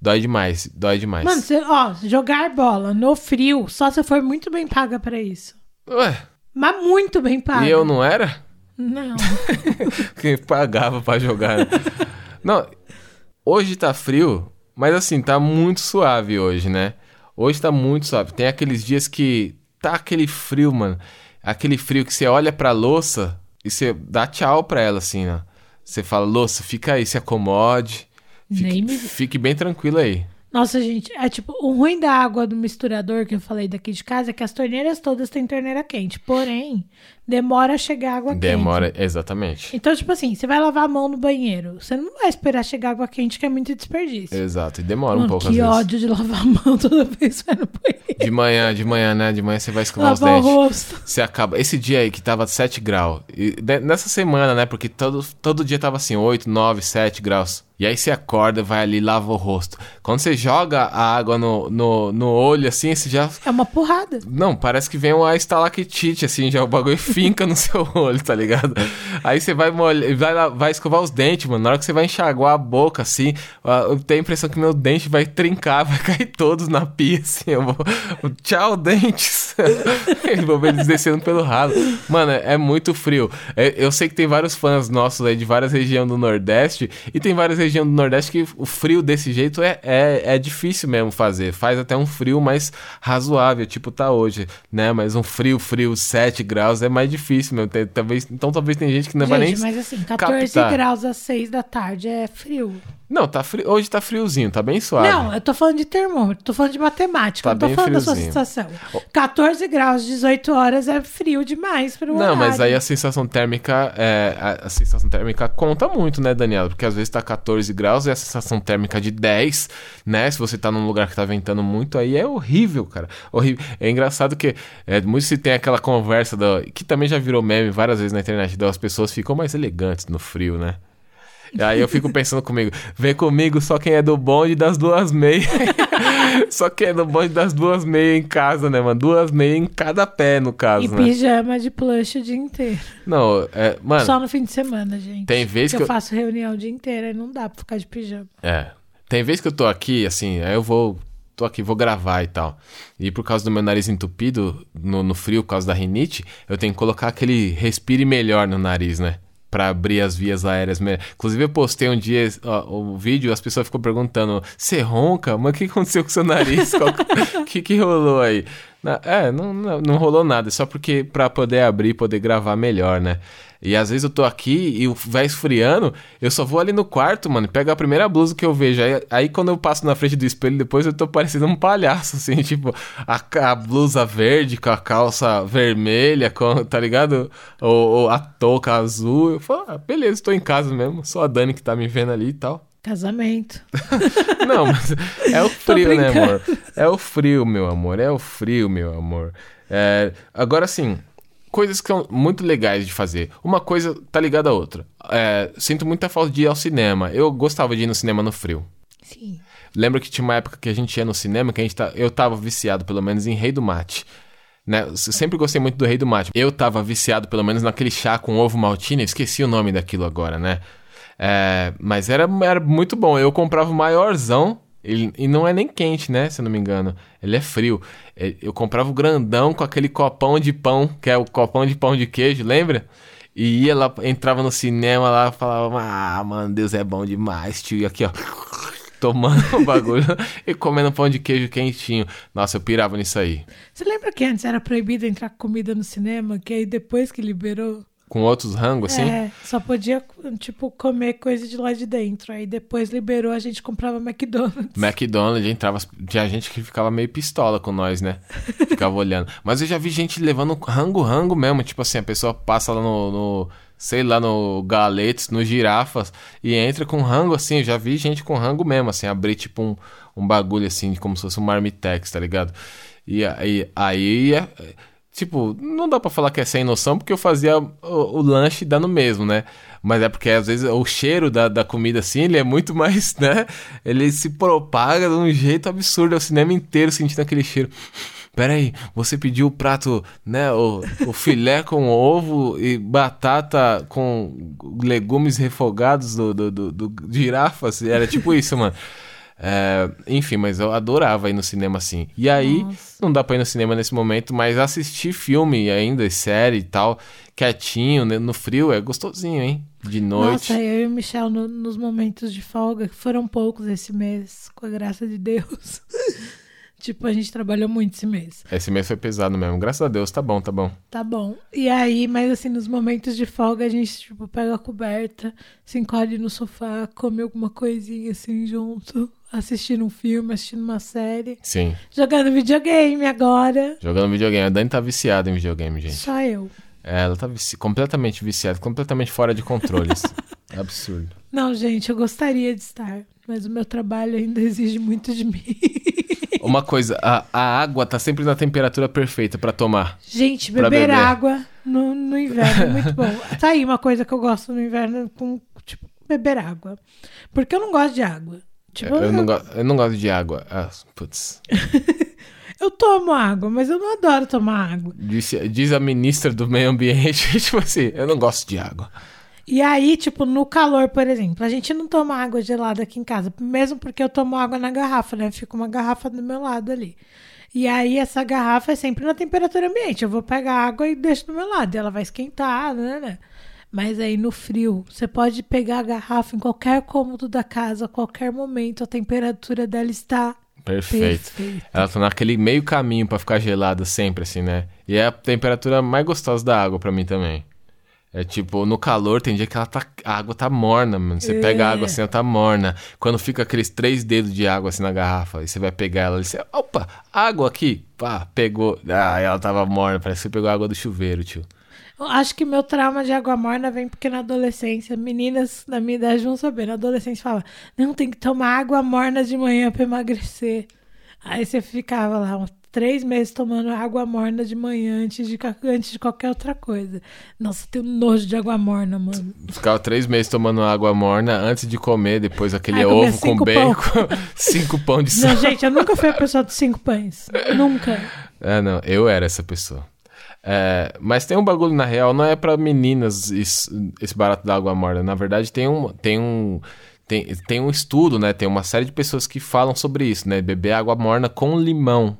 Dói demais, dói demais. Mano, cê, ó, jogar bola no frio, só se for muito bem paga pra isso. Ué? Mas muito bem paga. E eu não era? Não. Quem pagava pra jogar. Né? Não, hoje tá frio, mas assim, tá muito suave hoje, né? Hoje tá muito suave. Tem aqueles dias que tá aquele frio, mano. Aquele frio que você olha pra louça e você dá tchau pra ela, assim, ó. Você fala, louça, fica aí, se acomode. Fique, me... fique bem tranquilo aí. Nossa, gente, é tipo, o ruim da água do misturador que eu falei daqui de casa é que as torneiras todas têm torneira quente. Porém, demora a chegar água demora, quente. Demora, exatamente. Então, tipo assim, você vai lavar a mão no banheiro. Você não vai esperar chegar água quente, que é muito desperdício. Exato, e demora Mano, um pouco às vezes. Que ódio de lavar a mão toda vez que vai no banheiro. De manhã, de manhã, né? De manhã você vai escovar lavar os dentes. Lavar o rosto. Você acaba... Esse dia aí que tava sete graus. E nessa semana, né? Porque todo, todo dia tava assim, oito, nove, sete graus. E aí você acorda, vai ali, lava o rosto. Quando você joga a água no, no, no olho, assim, você já... É uma porrada. Não, parece que vem uma estalactite, assim, já o bagulho finca no seu olho, tá ligado? Aí você vai, molha... vai, lá, vai escovar os dentes, mano. Na hora que você vai enxaguar a boca, assim, eu tenho a impressão que meu dente vai trincar, vai cair todos na pia, assim. Eu vou... Tchau, dentes. Eu vou ver eles descendo pelo ralo. Mano, é muito frio. Eu sei que tem vários fãs nossos aí de várias regiões do Nordeste, e tem várias regiões do Nordeste que o frio desse jeito é, é, é difícil mesmo fazer. Faz até um frio mais razoável, tipo tá hoje, né? Mas um frio, frio, sete graus é mais difícil mesmo. Tem, talvez, então talvez tem gente que não gente, vai nem mas assim, catorze graus às seis da tarde é frio. Não, tá frio. Hoje tá friozinho, tá bem suave. Não, eu tô falando de termômetro, tô falando de matemática, tá não tô falando friozinho. Da sua sensação. catorze graus, dezoito horas é frio demais para o horário. Não, mas aí a sensação térmica, é, a, a sensação térmica conta muito, né, Daniela? Porque às vezes tá catorze graus e a sensação térmica de dez, né? Se você tá num lugar que tá ventando muito, aí é horrível, cara. Horrível. É engraçado que é, muito se tem aquela conversa, do, que também já virou meme várias vezes na internet, das pessoas ficam mais elegantes no frio, né? Aí eu fico pensando comigo, vem comigo só quem é do bonde das duas meias. Só quem é do bonde das duas meias em casa, né, mano? Duas meias em cada pé, no caso, e né? E pijama de plush o dia inteiro. Não, é... Mano... Só no fim de semana, gente. Tem vez que, que eu... eu faço reunião o dia inteiro e não dá pra ficar de pijama. É. Tem vez que eu tô aqui, assim, aí eu vou... Tô aqui, vou gravar e tal. E por causa do meu nariz entupido, no, no frio, por causa da rinite, eu tenho que colocar aquele respire melhor no nariz, né? Pra abrir as vias aéreas mesmo. Inclusive eu postei um dia o um vídeo, as pessoas ficam perguntando, você ronca? Mas o que aconteceu com o seu nariz? O que, que rolou aí? Não, é, não, não, não rolou nada, só porque pra poder abrir, poder gravar melhor, né? E às vezes eu tô aqui e vai esfriando, eu só vou ali no quarto, mano, e pego a primeira blusa que eu vejo. Aí, aí quando eu passo na frente do espelho depois, eu tô parecendo um palhaço, assim, tipo, a, a blusa verde com a calça vermelha, com, tá ligado? Ou, ou a touca azul. Eu falo, ah, beleza, tô em casa mesmo, só a Dani que tá me vendo ali e tal. Casamento. Não, mas é o frio, né, amor? É o frio, meu amor, é o frio, meu amor. É, agora, sim, coisas que são muito legais de fazer. Uma coisa tá ligada à outra. É, sinto muita falta de ir ao cinema. Eu gostava de ir no cinema no frio. Sim. Lembro que tinha uma época que a gente ia no cinema, que a gente tá, eu tava viciado, pelo menos, em Rei do Mate. Né? Eu sempre gostei muito do Rei do Mate. Eu tava viciado, pelo menos, naquele chá com ovo maltina. Esqueci o nome daquilo agora, né? É, mas era, era muito bom. Eu comprava o maiorzão. Ele, e não é nem quente, né? Se eu não me engano. Ele é frio. Eu comprava o grandão com aquele copão de pão, que é o copão de pão de queijo, lembra? E ia lá, entrava no cinema lá, falava, ah, mano, Deus é bom demais, tio. E aqui, ó, tomando o bagulho e comendo pão de queijo quentinho. Nossa, eu pirava nisso aí. Você lembra que antes era proibido entrar comida no cinema? Que aí depois que liberou... Com outros rangos, assim? É, só podia, tipo, comer coisa de lá de dentro. Aí depois liberou, a gente comprava McDonald's. McDonald's, entrava... Tinha gente que ficava meio pistola com nós, né? Ficava olhando. Mas eu já vi gente levando rango-rango mesmo. Tipo assim, a pessoa passa lá no... no sei lá, no Galetes, no Girafas, e entra com rango, assim. Eu já vi gente com rango mesmo, assim. Abrir, tipo, um, um bagulho, assim, como se fosse um marmitex, tá ligado? E aí... aí é... Tipo, não dá pra falar que é sem noção, porque eu fazia o, o lanche dando mesmo, né? Mas é porque, às vezes, o cheiro da, da comida, assim, ele é muito mais, né? Ele se propaga de um jeito absurdo. É o cinema inteiro sentindo aquele cheiro. Peraí, você pediu o prato, né? O, o filé com ovo e batata com legumes refogados do, do, do, do girafas. Era tipo isso, mano. É, enfim, mas eu adorava ir no cinema assim. E aí, nossa, não dá pra ir no cinema nesse momento, mas assistir filme ainda, série e tal, quietinho, né, no frio, é gostosinho, hein? De noite. Nossa, eu e o Michel no, nos momentos de folga, que foram poucos esse mês, com a graça de Deus. Tipo, a gente trabalhou muito esse mês. Esse mês foi pesado mesmo, graças a Deus, tá bom, tá bom. Tá bom. E aí, mas assim, nos momentos de folga, a gente, tipo, pega a coberta, se encolhe no sofá, come alguma coisinha assim junto. Assistindo um filme, assistindo uma série. Sim. Jogando videogame agora. Jogando videogame. A Dani tá viciada em videogame, gente. Só eu. É, ela tá vici- completamente viciada, completamente fora de controles. Absurdo. Não, gente, eu gostaria de estar, mas o meu trabalho ainda exige muito de mim. Uma coisa, a, a água tá sempre na temperatura perfeita pra tomar. Gente, beber, beber. água no, no inverno é muito bom. Tá aí uma coisa que eu gosto no inverno, com, tipo, beber água. Porque eu não gosto de água. Tipo, eu, não go- eu não gosto de água. Ah, putz. Eu tomo água, mas eu não adoro tomar água. Diz, diz a ministra do meio ambiente, tipo assim, eu não gosto de água. E aí, tipo, no calor, por exemplo, a gente não toma água gelada aqui em casa, mesmo porque eu tomo água na garrafa, né? Fica uma garrafa do meu lado ali. E aí, essa garrafa é sempre na temperatura ambiente. Eu vou pegar água e deixo do meu lado, e ela vai esquentar, né, né? Mas aí no frio, você pode pegar a garrafa em qualquer cômodo da casa, a qualquer momento, a temperatura dela está perfeito. perfeita. Ela tá naquele meio caminho pra ficar gelada sempre, assim, né? E é a temperatura mais gostosa da água pra mim também. É tipo, no calor tem dia que ela tá, a água tá morna, mano. Você é. pega a água assim, ela tá morna. Quando fica aqueles três dedos de água assim na garrafa, e você vai pegar ela e você... Opa, água aqui! Pá, pegou. Ah, ela tava morna, parece que você pegou a água do chuveiro, tio. Acho que meu trauma de água morna vem porque na adolescência, meninas da minha idade vão saber, na adolescência fala, não, tem que tomar água morna de manhã pra emagrecer. Aí você ficava lá uns três meses tomando água morna de manhã antes de, antes de qualquer outra coisa. Nossa, eu tenho nojo de água morna, mano. Ficava três meses tomando água morna antes de comer, depois aquele Ai, ovo com bacon, cinco pão de sal. Não, gente, eu nunca fui a pessoa dos cinco pães. Nunca. Ah, não, eu era essa pessoa. É, mas tem um bagulho, na real, não é pra meninas isso, esse barato da água morna. Na verdade, tem um, tem, um, tem, tem um estudo, né? Tem uma série de pessoas que falam sobre isso, né? Beber água morna com limão.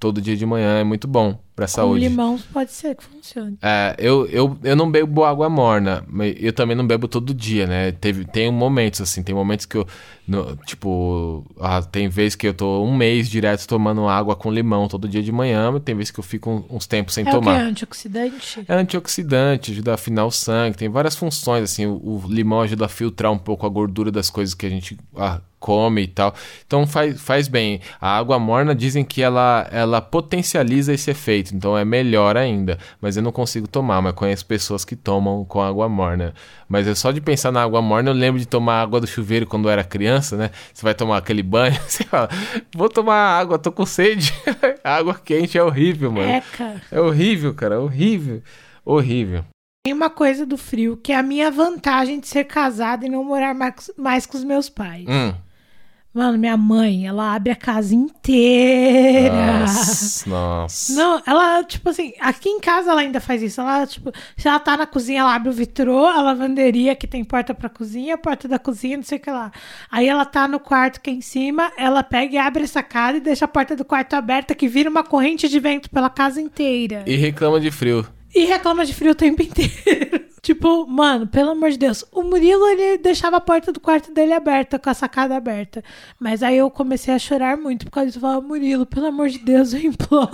todo dia de manhã é muito bom pra saúde. Com limão pode ser que funcione. É, eu, eu, eu não bebo água morna, mas eu também não bebo todo dia, né? Teve, tem momentos assim, tem momentos que eu, no, tipo, ah, tem vezes que eu tô um mês direto tomando água com limão todo dia de manhã, mas tem vezes que eu fico um, uns tempos sem é tomar. O que é antioxidante? É antioxidante, ajuda a afinar o sangue, tem várias funções, assim, o, o limão ajuda a filtrar um pouco a gordura das coisas que a gente... Ah, come e tal, então faz, faz bem. A água morna dizem que ela, ela potencializa esse efeito, então é melhor ainda, mas eu não consigo tomar, mas conheço pessoas que tomam com água morna, mas eu só de pensar na água morna, eu lembro de tomar água do chuveiro quando eu era criança, né, você vai tomar aquele banho, você fala, vou tomar água, tô com sede, a água quente é horrível, mano, é, cara. é horrível, cara, horrível, horrível. Tem uma coisa do frio, que é a minha vantagem de ser casada e não morar mais, mais com os meus pais. Hum. Mano, minha mãe, ela abre a casa inteira. Nossa, nossa. Não, ela, tipo assim, aqui em casa ela ainda faz isso. Ela, tipo, se ela tá na cozinha, ela abre o vitrô, a lavanderia que tem porta pra cozinha, porta da cozinha, não sei o que lá. Aí ela tá no quarto que é em cima, ela pega e abre a sacada e deixa a porta do quarto aberta, que vira uma corrente de vento pela casa inteira. E reclama de frio. E reclama de frio o tempo inteiro. Tipo, mano, pelo amor de Deus, o Murilo, ele deixava a porta do quarto dele aberta, com a sacada aberta. Mas aí eu comecei a chorar muito por causa disso. Eu falava, Murilo, pelo amor de Deus, eu imploro.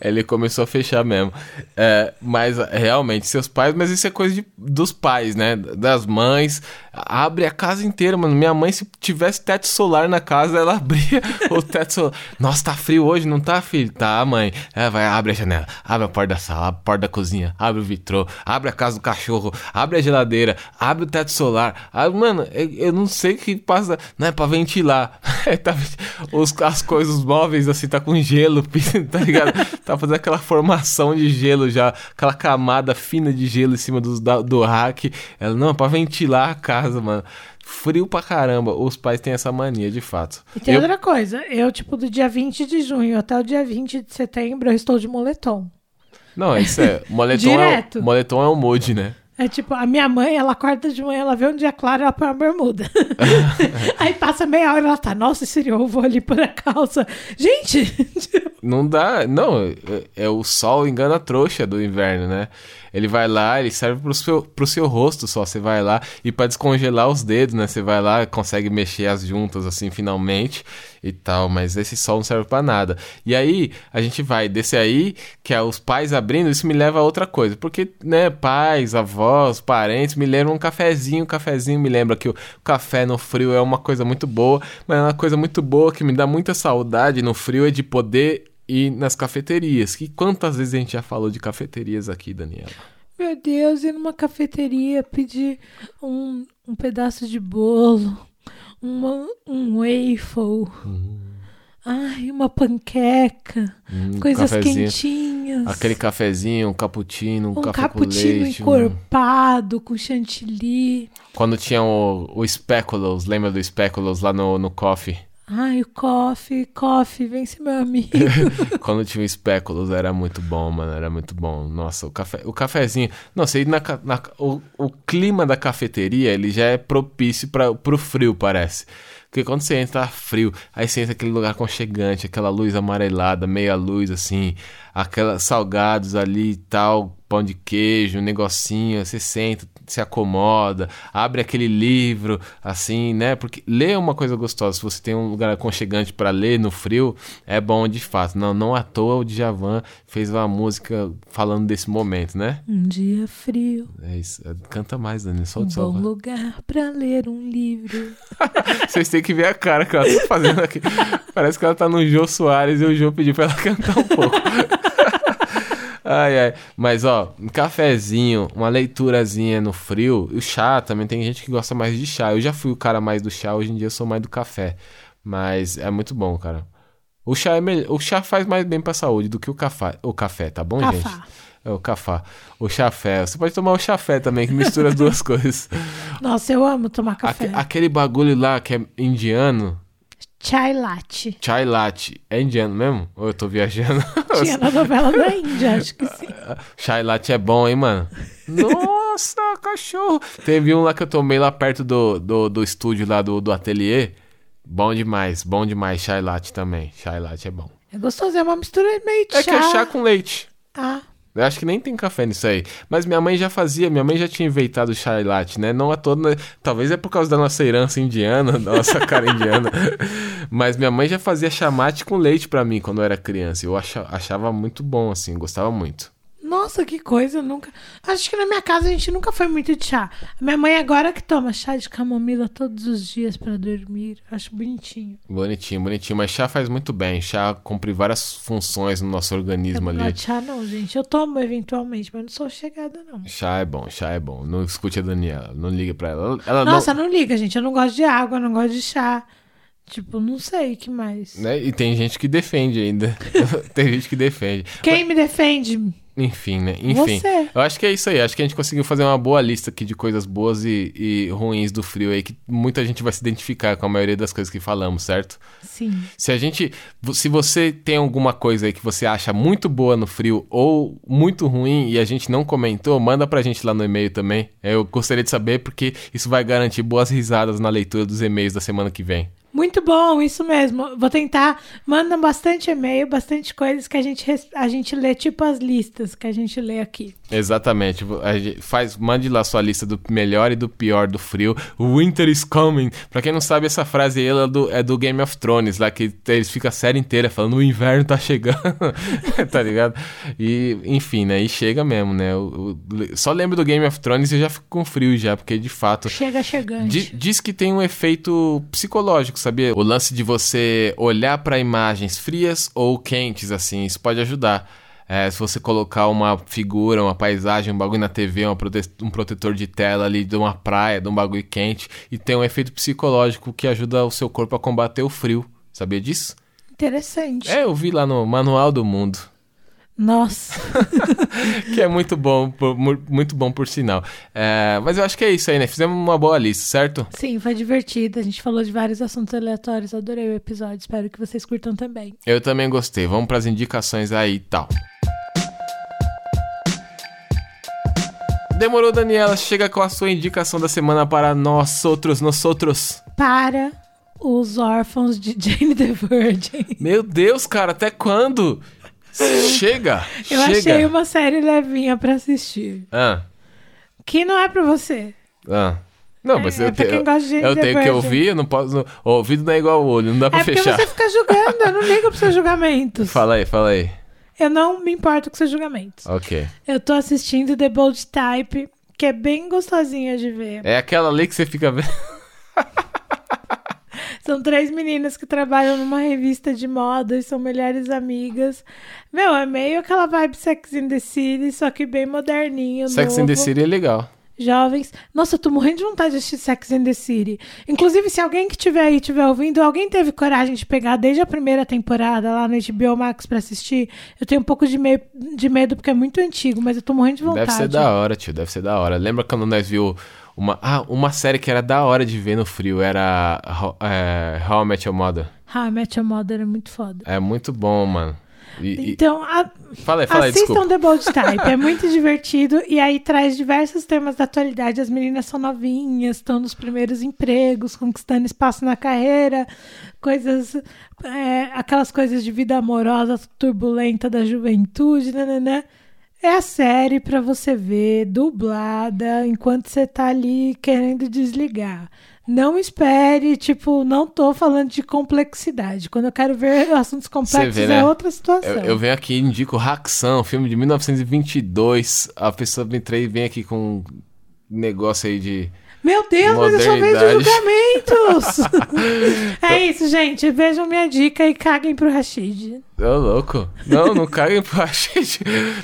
Ele começou a fechar mesmo. É, mas, realmente, seus pais... Mas isso é coisa de, dos pais, né? Das mães. Abre a casa inteira, mano. Minha mãe, se tivesse teto solar na casa, ela abria o teto solar. Nossa, tá frio hoje, não tá, filho? Tá, mãe. É, vai, abre a janela, abre a porta da sala, abre a porta da cozinha, abre o vitrô, abre a casa do cachorro, abre a geladeira, abre o teto solar. Ah, mano, eu, eu não sei o que passa, não é pra ventilar. Os, as coisas, os móveis assim, tá com gelo, tá ligado? Tá fazendo aquela formação de gelo já, aquela camada fina de gelo em cima do, do rack. Ela, não, é pra ventilar a casa, mano. Frio pra caramba. Os pais têm essa mania, de fato. E tem eu... outra coisa, eu, tipo, do dia vinte de junho até o dia vinte de setembro, eu estou de moletom. Não, isso é... Moletom, é, moletom é um mode, né? É tipo, a minha mãe, ela acorda de manhã, ela vê um dia claro, ela põe uma bermuda. Aí passa meia hora, ela tá, nossa, seriou, eu vou ali pôr a calça. Gente! Não dá, não, é o sol engana a trouxa do inverno, né? Ele vai lá, ele serve pro seu, pro seu rosto só, você vai lá, e pra descongelar os dedos, né? Você vai lá, consegue mexer as juntas, assim, finalmente, e tal, mas esse sol não serve pra nada. E aí, a gente vai desse aí, que é os pais abrindo, isso me leva a outra coisa, porque, né, pais, avós, os parentes me lembram um cafezinho, um cafezinho me lembra que o café no frio é uma coisa muito boa, mas é uma coisa muito boa que me dá muita saudade no frio é de poder ir nas cafeterias, que quantas vezes a gente já falou de cafeterias aqui, Daniela? Meu Deus, ir numa cafeteria, pedir um, um pedaço de bolo, uma, um waffle, hum. Ai, uma panqueca, hum, coisas quentinhas. Aquele cafezinho, um cappuccino, um, um café com leite. Um cappuccino encorpado, com chantilly. Quando tinha o, o Speculoos, lembra do Speculoos lá no, no Coffee? Ai, o Coffee, Coffee, vence meu amigo. Quando tinha o Speculoos era muito bom, mano, era muito bom. Nossa, o, café, o cafezinho... Não sei, na, na, o, o clima da cafeteria, ele já é propício para pro frio, parece. Porque quando você entra frio, aí você entra naquele lugar aconchegante, aquela luz amarelada, meia luz assim, aquelas salgados ali e tal, pão de queijo, um negocinho, você senta, se acomoda, abre aquele livro, assim, né? Porque ler é uma coisa gostosa, se você tem um lugar aconchegante para ler no frio, é bom de fato. Não, não à toa o Djavan fez uma música falando desse momento, né? Um dia frio. É isso, canta mais, Dani, solta, solta. Um bom lugar para ler um livro. Vocês têm que ver a cara que ela tá fazendo aqui. Parece que ela tá no Jô Soares e o Jô pediu pra ela cantar um pouco. Ai, ai. Mas, ó, um cafezinho, uma leiturazinha no frio. O chá também, tem gente que gosta mais de chá. Eu já fui o cara mais do chá, hoje em dia eu sou mais do café. Mas é muito bom, cara. O chá é melhor. O chá faz mais bem pra saúde do que o café. O café, tá bom, café. Gente? É o café. O chafé. Você pode tomar o chafé também, que mistura as duas coisas. Nossa, eu amo tomar café. Aque, aquele bagulho lá que é indiano... Chai latte. Chai latte. É indiano mesmo? Ou eu tô viajando? Tinha na novela da Índia, acho que sim. Chai latte é bom, hein, mano? Nossa, cachorro! Teve um lá que eu tomei lá perto do, do, do estúdio lá do, do ateliê. Bom demais, bom demais. Chai latte também. Chai latte é bom. É gostoso, é uma mistura meio de chá. É que é chá com leite. Ah. Eu acho que nem tem café nisso aí. Mas minha mãe já fazia, minha mãe já tinha inventado o chá e latte, né? Não a toda... Talvez é por causa da nossa herança indiana, da nossa cara indiana. Mas minha mãe já fazia chá mate com leite pra mim quando eu era criança. Eu achava muito bom, assim, gostava muito. Nossa, que coisa, nunca... Acho que na minha casa a gente nunca foi muito de chá. Minha mãe agora que toma chá de camomila todos os dias pra dormir. Acho bonitinho. Bonitinho, bonitinho. Mas chá faz muito bem. Chá cumpre várias funções no nosso organismo ali. Não, chá não, gente. Eu tomo eventualmente, mas não sou chegada, não. Chá é bom, chá é bom. Não escute a Daniela, não liga pra ela. ela Nossa, não... não liga, gente. Eu não gosto de água, eu não gosto de chá. Tipo, não sei o que mais. Né? E tem gente que defende ainda. Tem gente que defende. Quem mas... me defende... Enfim, né? Enfim. Você. Eu acho que é isso aí. Acho que a gente conseguiu fazer uma boa lista aqui de coisas boas e, e ruins do frio aí, que muita gente vai se identificar com a maioria das coisas que falamos, certo? Sim. Se a gente... Se você tem alguma coisa aí que você acha muito boa no frio ou muito ruim e a gente não comentou, manda pra gente lá no e-mail também. Eu gostaria de saber, porque isso vai garantir boas risadas na leitura dos e-mails da semana que vem. Muito bom, isso mesmo. Vou tentar. Mandam bastante e-mail, bastante coisas que a gente, a gente lê, tipo as listas que a gente lê aqui. Exatamente. A gente faz, mande lá sua lista do melhor e do pior do frio. Winter is coming. Pra quem não sabe, essa frase aí ela é, do, é do Game of Thrones, lá que eles ficam a série inteira falando o inverno tá chegando, tá ligado? E, enfim, né? E chega mesmo, né? Eu, eu, só lembro do Game of Thrones e eu já fico com frio já, porque de fato... Chega chegando. Di, diz que tem um efeito psicológico, sabe? Sabia? O lance de você olhar para imagens frias ou quentes, assim, isso pode ajudar. É, se você colocar uma figura, uma paisagem, um bagulho na T V, uma prote- um protetor de tela ali de uma praia, de um bagulho quente, e tem um efeito psicológico que ajuda o seu corpo a combater o frio. Sabia disso? Interessante. É, eu vi lá no Manual do Mundo. Nossa! Que é muito bom, por, muito bom por sinal. É, mas eu acho que é isso aí, né? Fizemos uma boa lista, certo? Sim, foi divertido. A gente falou de vários assuntos aleatórios. Adorei o episódio. Espero que vocês curtam também. Eu também gostei. Vamos para as indicações aí e tal. Demorou, Daniela. Chega com a sua indicação da semana para nós outros, nós outros. Para os órfãos de Jane the Virgin. Meu Deus, cara. Até quando? Chega! Eu chega. achei uma série levinha pra assistir. Ah. Que não é pra você. Ah. Não, mas é, eu, é te, eu, eu tenho que ouvir, eu não posso. Não, o ouvido não é igual ao olho, não dá pra é fechar. É porque você fica julgando, eu não ligo pros seus julgamentos. Fala aí, fala aí. Eu não me importo com seus julgamentos. Ok. Eu tô assistindo The Bold Type, que é bem gostosinha de ver. É aquela ali que você fica vendo. São três meninas que trabalham numa revista de moda e são melhores amigas. Meu, é meio aquela vibe Sex in the City, só que bem moderninho. Sex novo. in the City é legal. Jovens. Nossa, eu tô morrendo de vontade de assistir Sex in the City. Inclusive, se alguém que estiver aí estiver ouvindo, alguém teve coragem de pegar desde a primeira temporada lá no H B O Max pra assistir, eu tenho um pouco de, me- de medo porque é muito antigo, mas eu tô morrendo de vontade. Deve ser da hora, tio. Deve ser da hora. Lembra quando nós viu... Uma, ah, uma série que era da hora de ver no frio era How, é, How I Met Your Mother. How I Met Your Mother é muito foda. É muito bom, mano. E, então, a... fala aí, fala aí, desculpa. Assistam The Bold Type, é muito divertido e aí traz diversos temas da atualidade. As meninas são novinhas, estão nos primeiros empregos, conquistando espaço na carreira, coisas, é, aquelas coisas de vida amorosa, turbulenta da juventude, né, né? É a série pra você ver dublada enquanto você tá ali querendo desligar. Não espere, tipo, não tô falando de complexidade. Quando eu quero ver assuntos complexos vê, né? É outra situação. Eu, eu venho aqui e indico Häxan, um filme de mil novecentos e vinte e dois. A pessoa vem, vem aqui com um negócio aí de... Meu Deus, mas eu só vejo julgamentos! É isso, gente. Vejam minha dica e caguem pro Rashid. Ô, louco. Não, não caguem pro Rashid.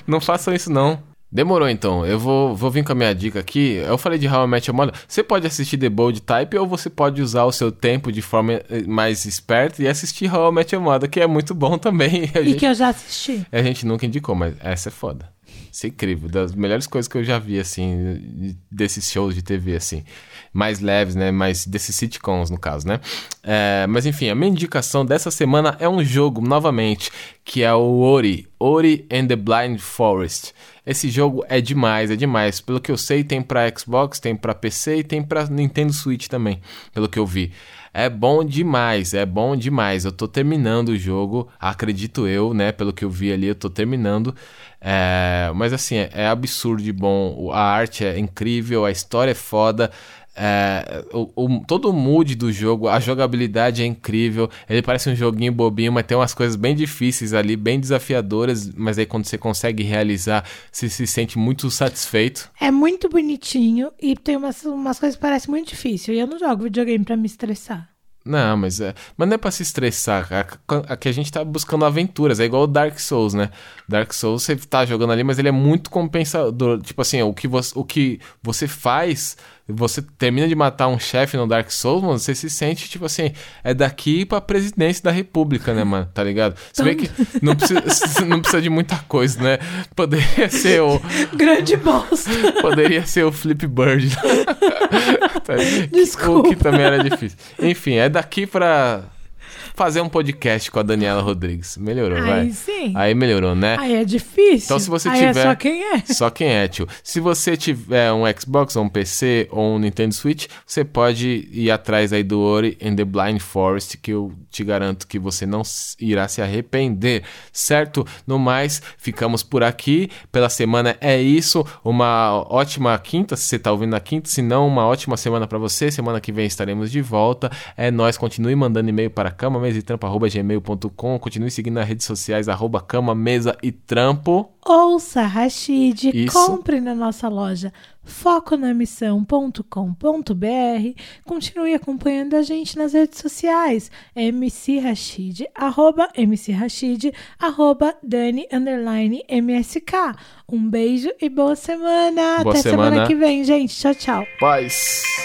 Não façam isso, não. Demorou, então. Eu vou, vou vir com a minha dica aqui. Eu falei de How I Met Your Mother. Você pode assistir The Bold Type ou você pode usar o seu tempo de forma mais esperta e assistir How I Met Your Mother, que é muito bom também. A e gente... que eu já assisti. A gente nunca indicou, mas essa é foda. Isso é incrível, das melhores coisas que eu já vi, assim, desses shows de T V, assim, mais leves, né, mais desses sitcoms, no caso, né, é, mas enfim, a minha indicação dessa semana é um jogo, novamente, que é o Ori, Ori and the Blind Forest. Esse jogo é demais, é demais, pelo que eu sei tem pra Xbox, tem pra P C e tem pra Nintendo Switch também, pelo que eu vi. É bom demais, é bom demais. Eu tô terminando o jogo, acredito eu, né? Pelo que eu vi ali, eu tô terminando. É... Mas assim, é absurdo de bom. A arte é incrível, a história é foda. É, o, o, todo o mood do jogo, a jogabilidade é incrível. Ele parece um joguinho bobinho, mas tem umas coisas bem difíceis ali, bem desafiadoras. Mas aí quando você consegue realizar, você se sente muito satisfeito. É muito bonitinho e tem umas, umas coisas que parecem muito difíceis. E eu não jogo videogame pra me estressar. Não, mas, é, mas não é pra se estressar. Aqui a gente tá buscando aventuras. É igual o Dark Souls, né? Dark Souls você tá jogando ali, mas ele é muito compensador. Tipo assim, o que você, o que você faz... Você termina de matar um chefe no Dark Souls, mano, você se sente, tipo assim, é daqui pra presidência da república, né, mano? Tá ligado? Você vê que não precisa, não precisa de muita coisa, né? Poderia ser o... Grande bosta. Poderia ser o Flappy Bird. Desculpa. O que também era difícil. Enfim, é daqui pra... fazer um podcast com a Daniela Rodrigues. Melhorou, aí, vai. Aí sim. Aí melhorou, né? Aí é difícil. Então se você aí tiver... é só quem é. Só quem é, tio. Se você tiver um Xbox, ou um P C, ou um Nintendo Switch, você pode ir atrás aí do Ori and the Blind Forest, que eu te garanto que você não irá se arrepender, certo? No mais, ficamos por aqui. Pela semana é isso. Uma ótima quinta, se você tá ouvindo na quinta. Se não, uma ótima semana pra você. Semana que vem estaremos de volta. É nóis. Continue mandando e-mail para Cama Mesa e Trampo, arroba gmail ponto com. Continue seguindo nas redes sociais, arroba Cama Mesa e Trampo. Ouça Rashid, isso. Compre na nossa loja foco na missão ponto com ponto b r. Continue acompanhando a gente nas redes sociais, M C Rachid, arroba M C Rachid, arroba Dani underline M S K. Um beijo e boa semana. Boa Até semana. semana que vem, gente. Tchau, tchau. Paz.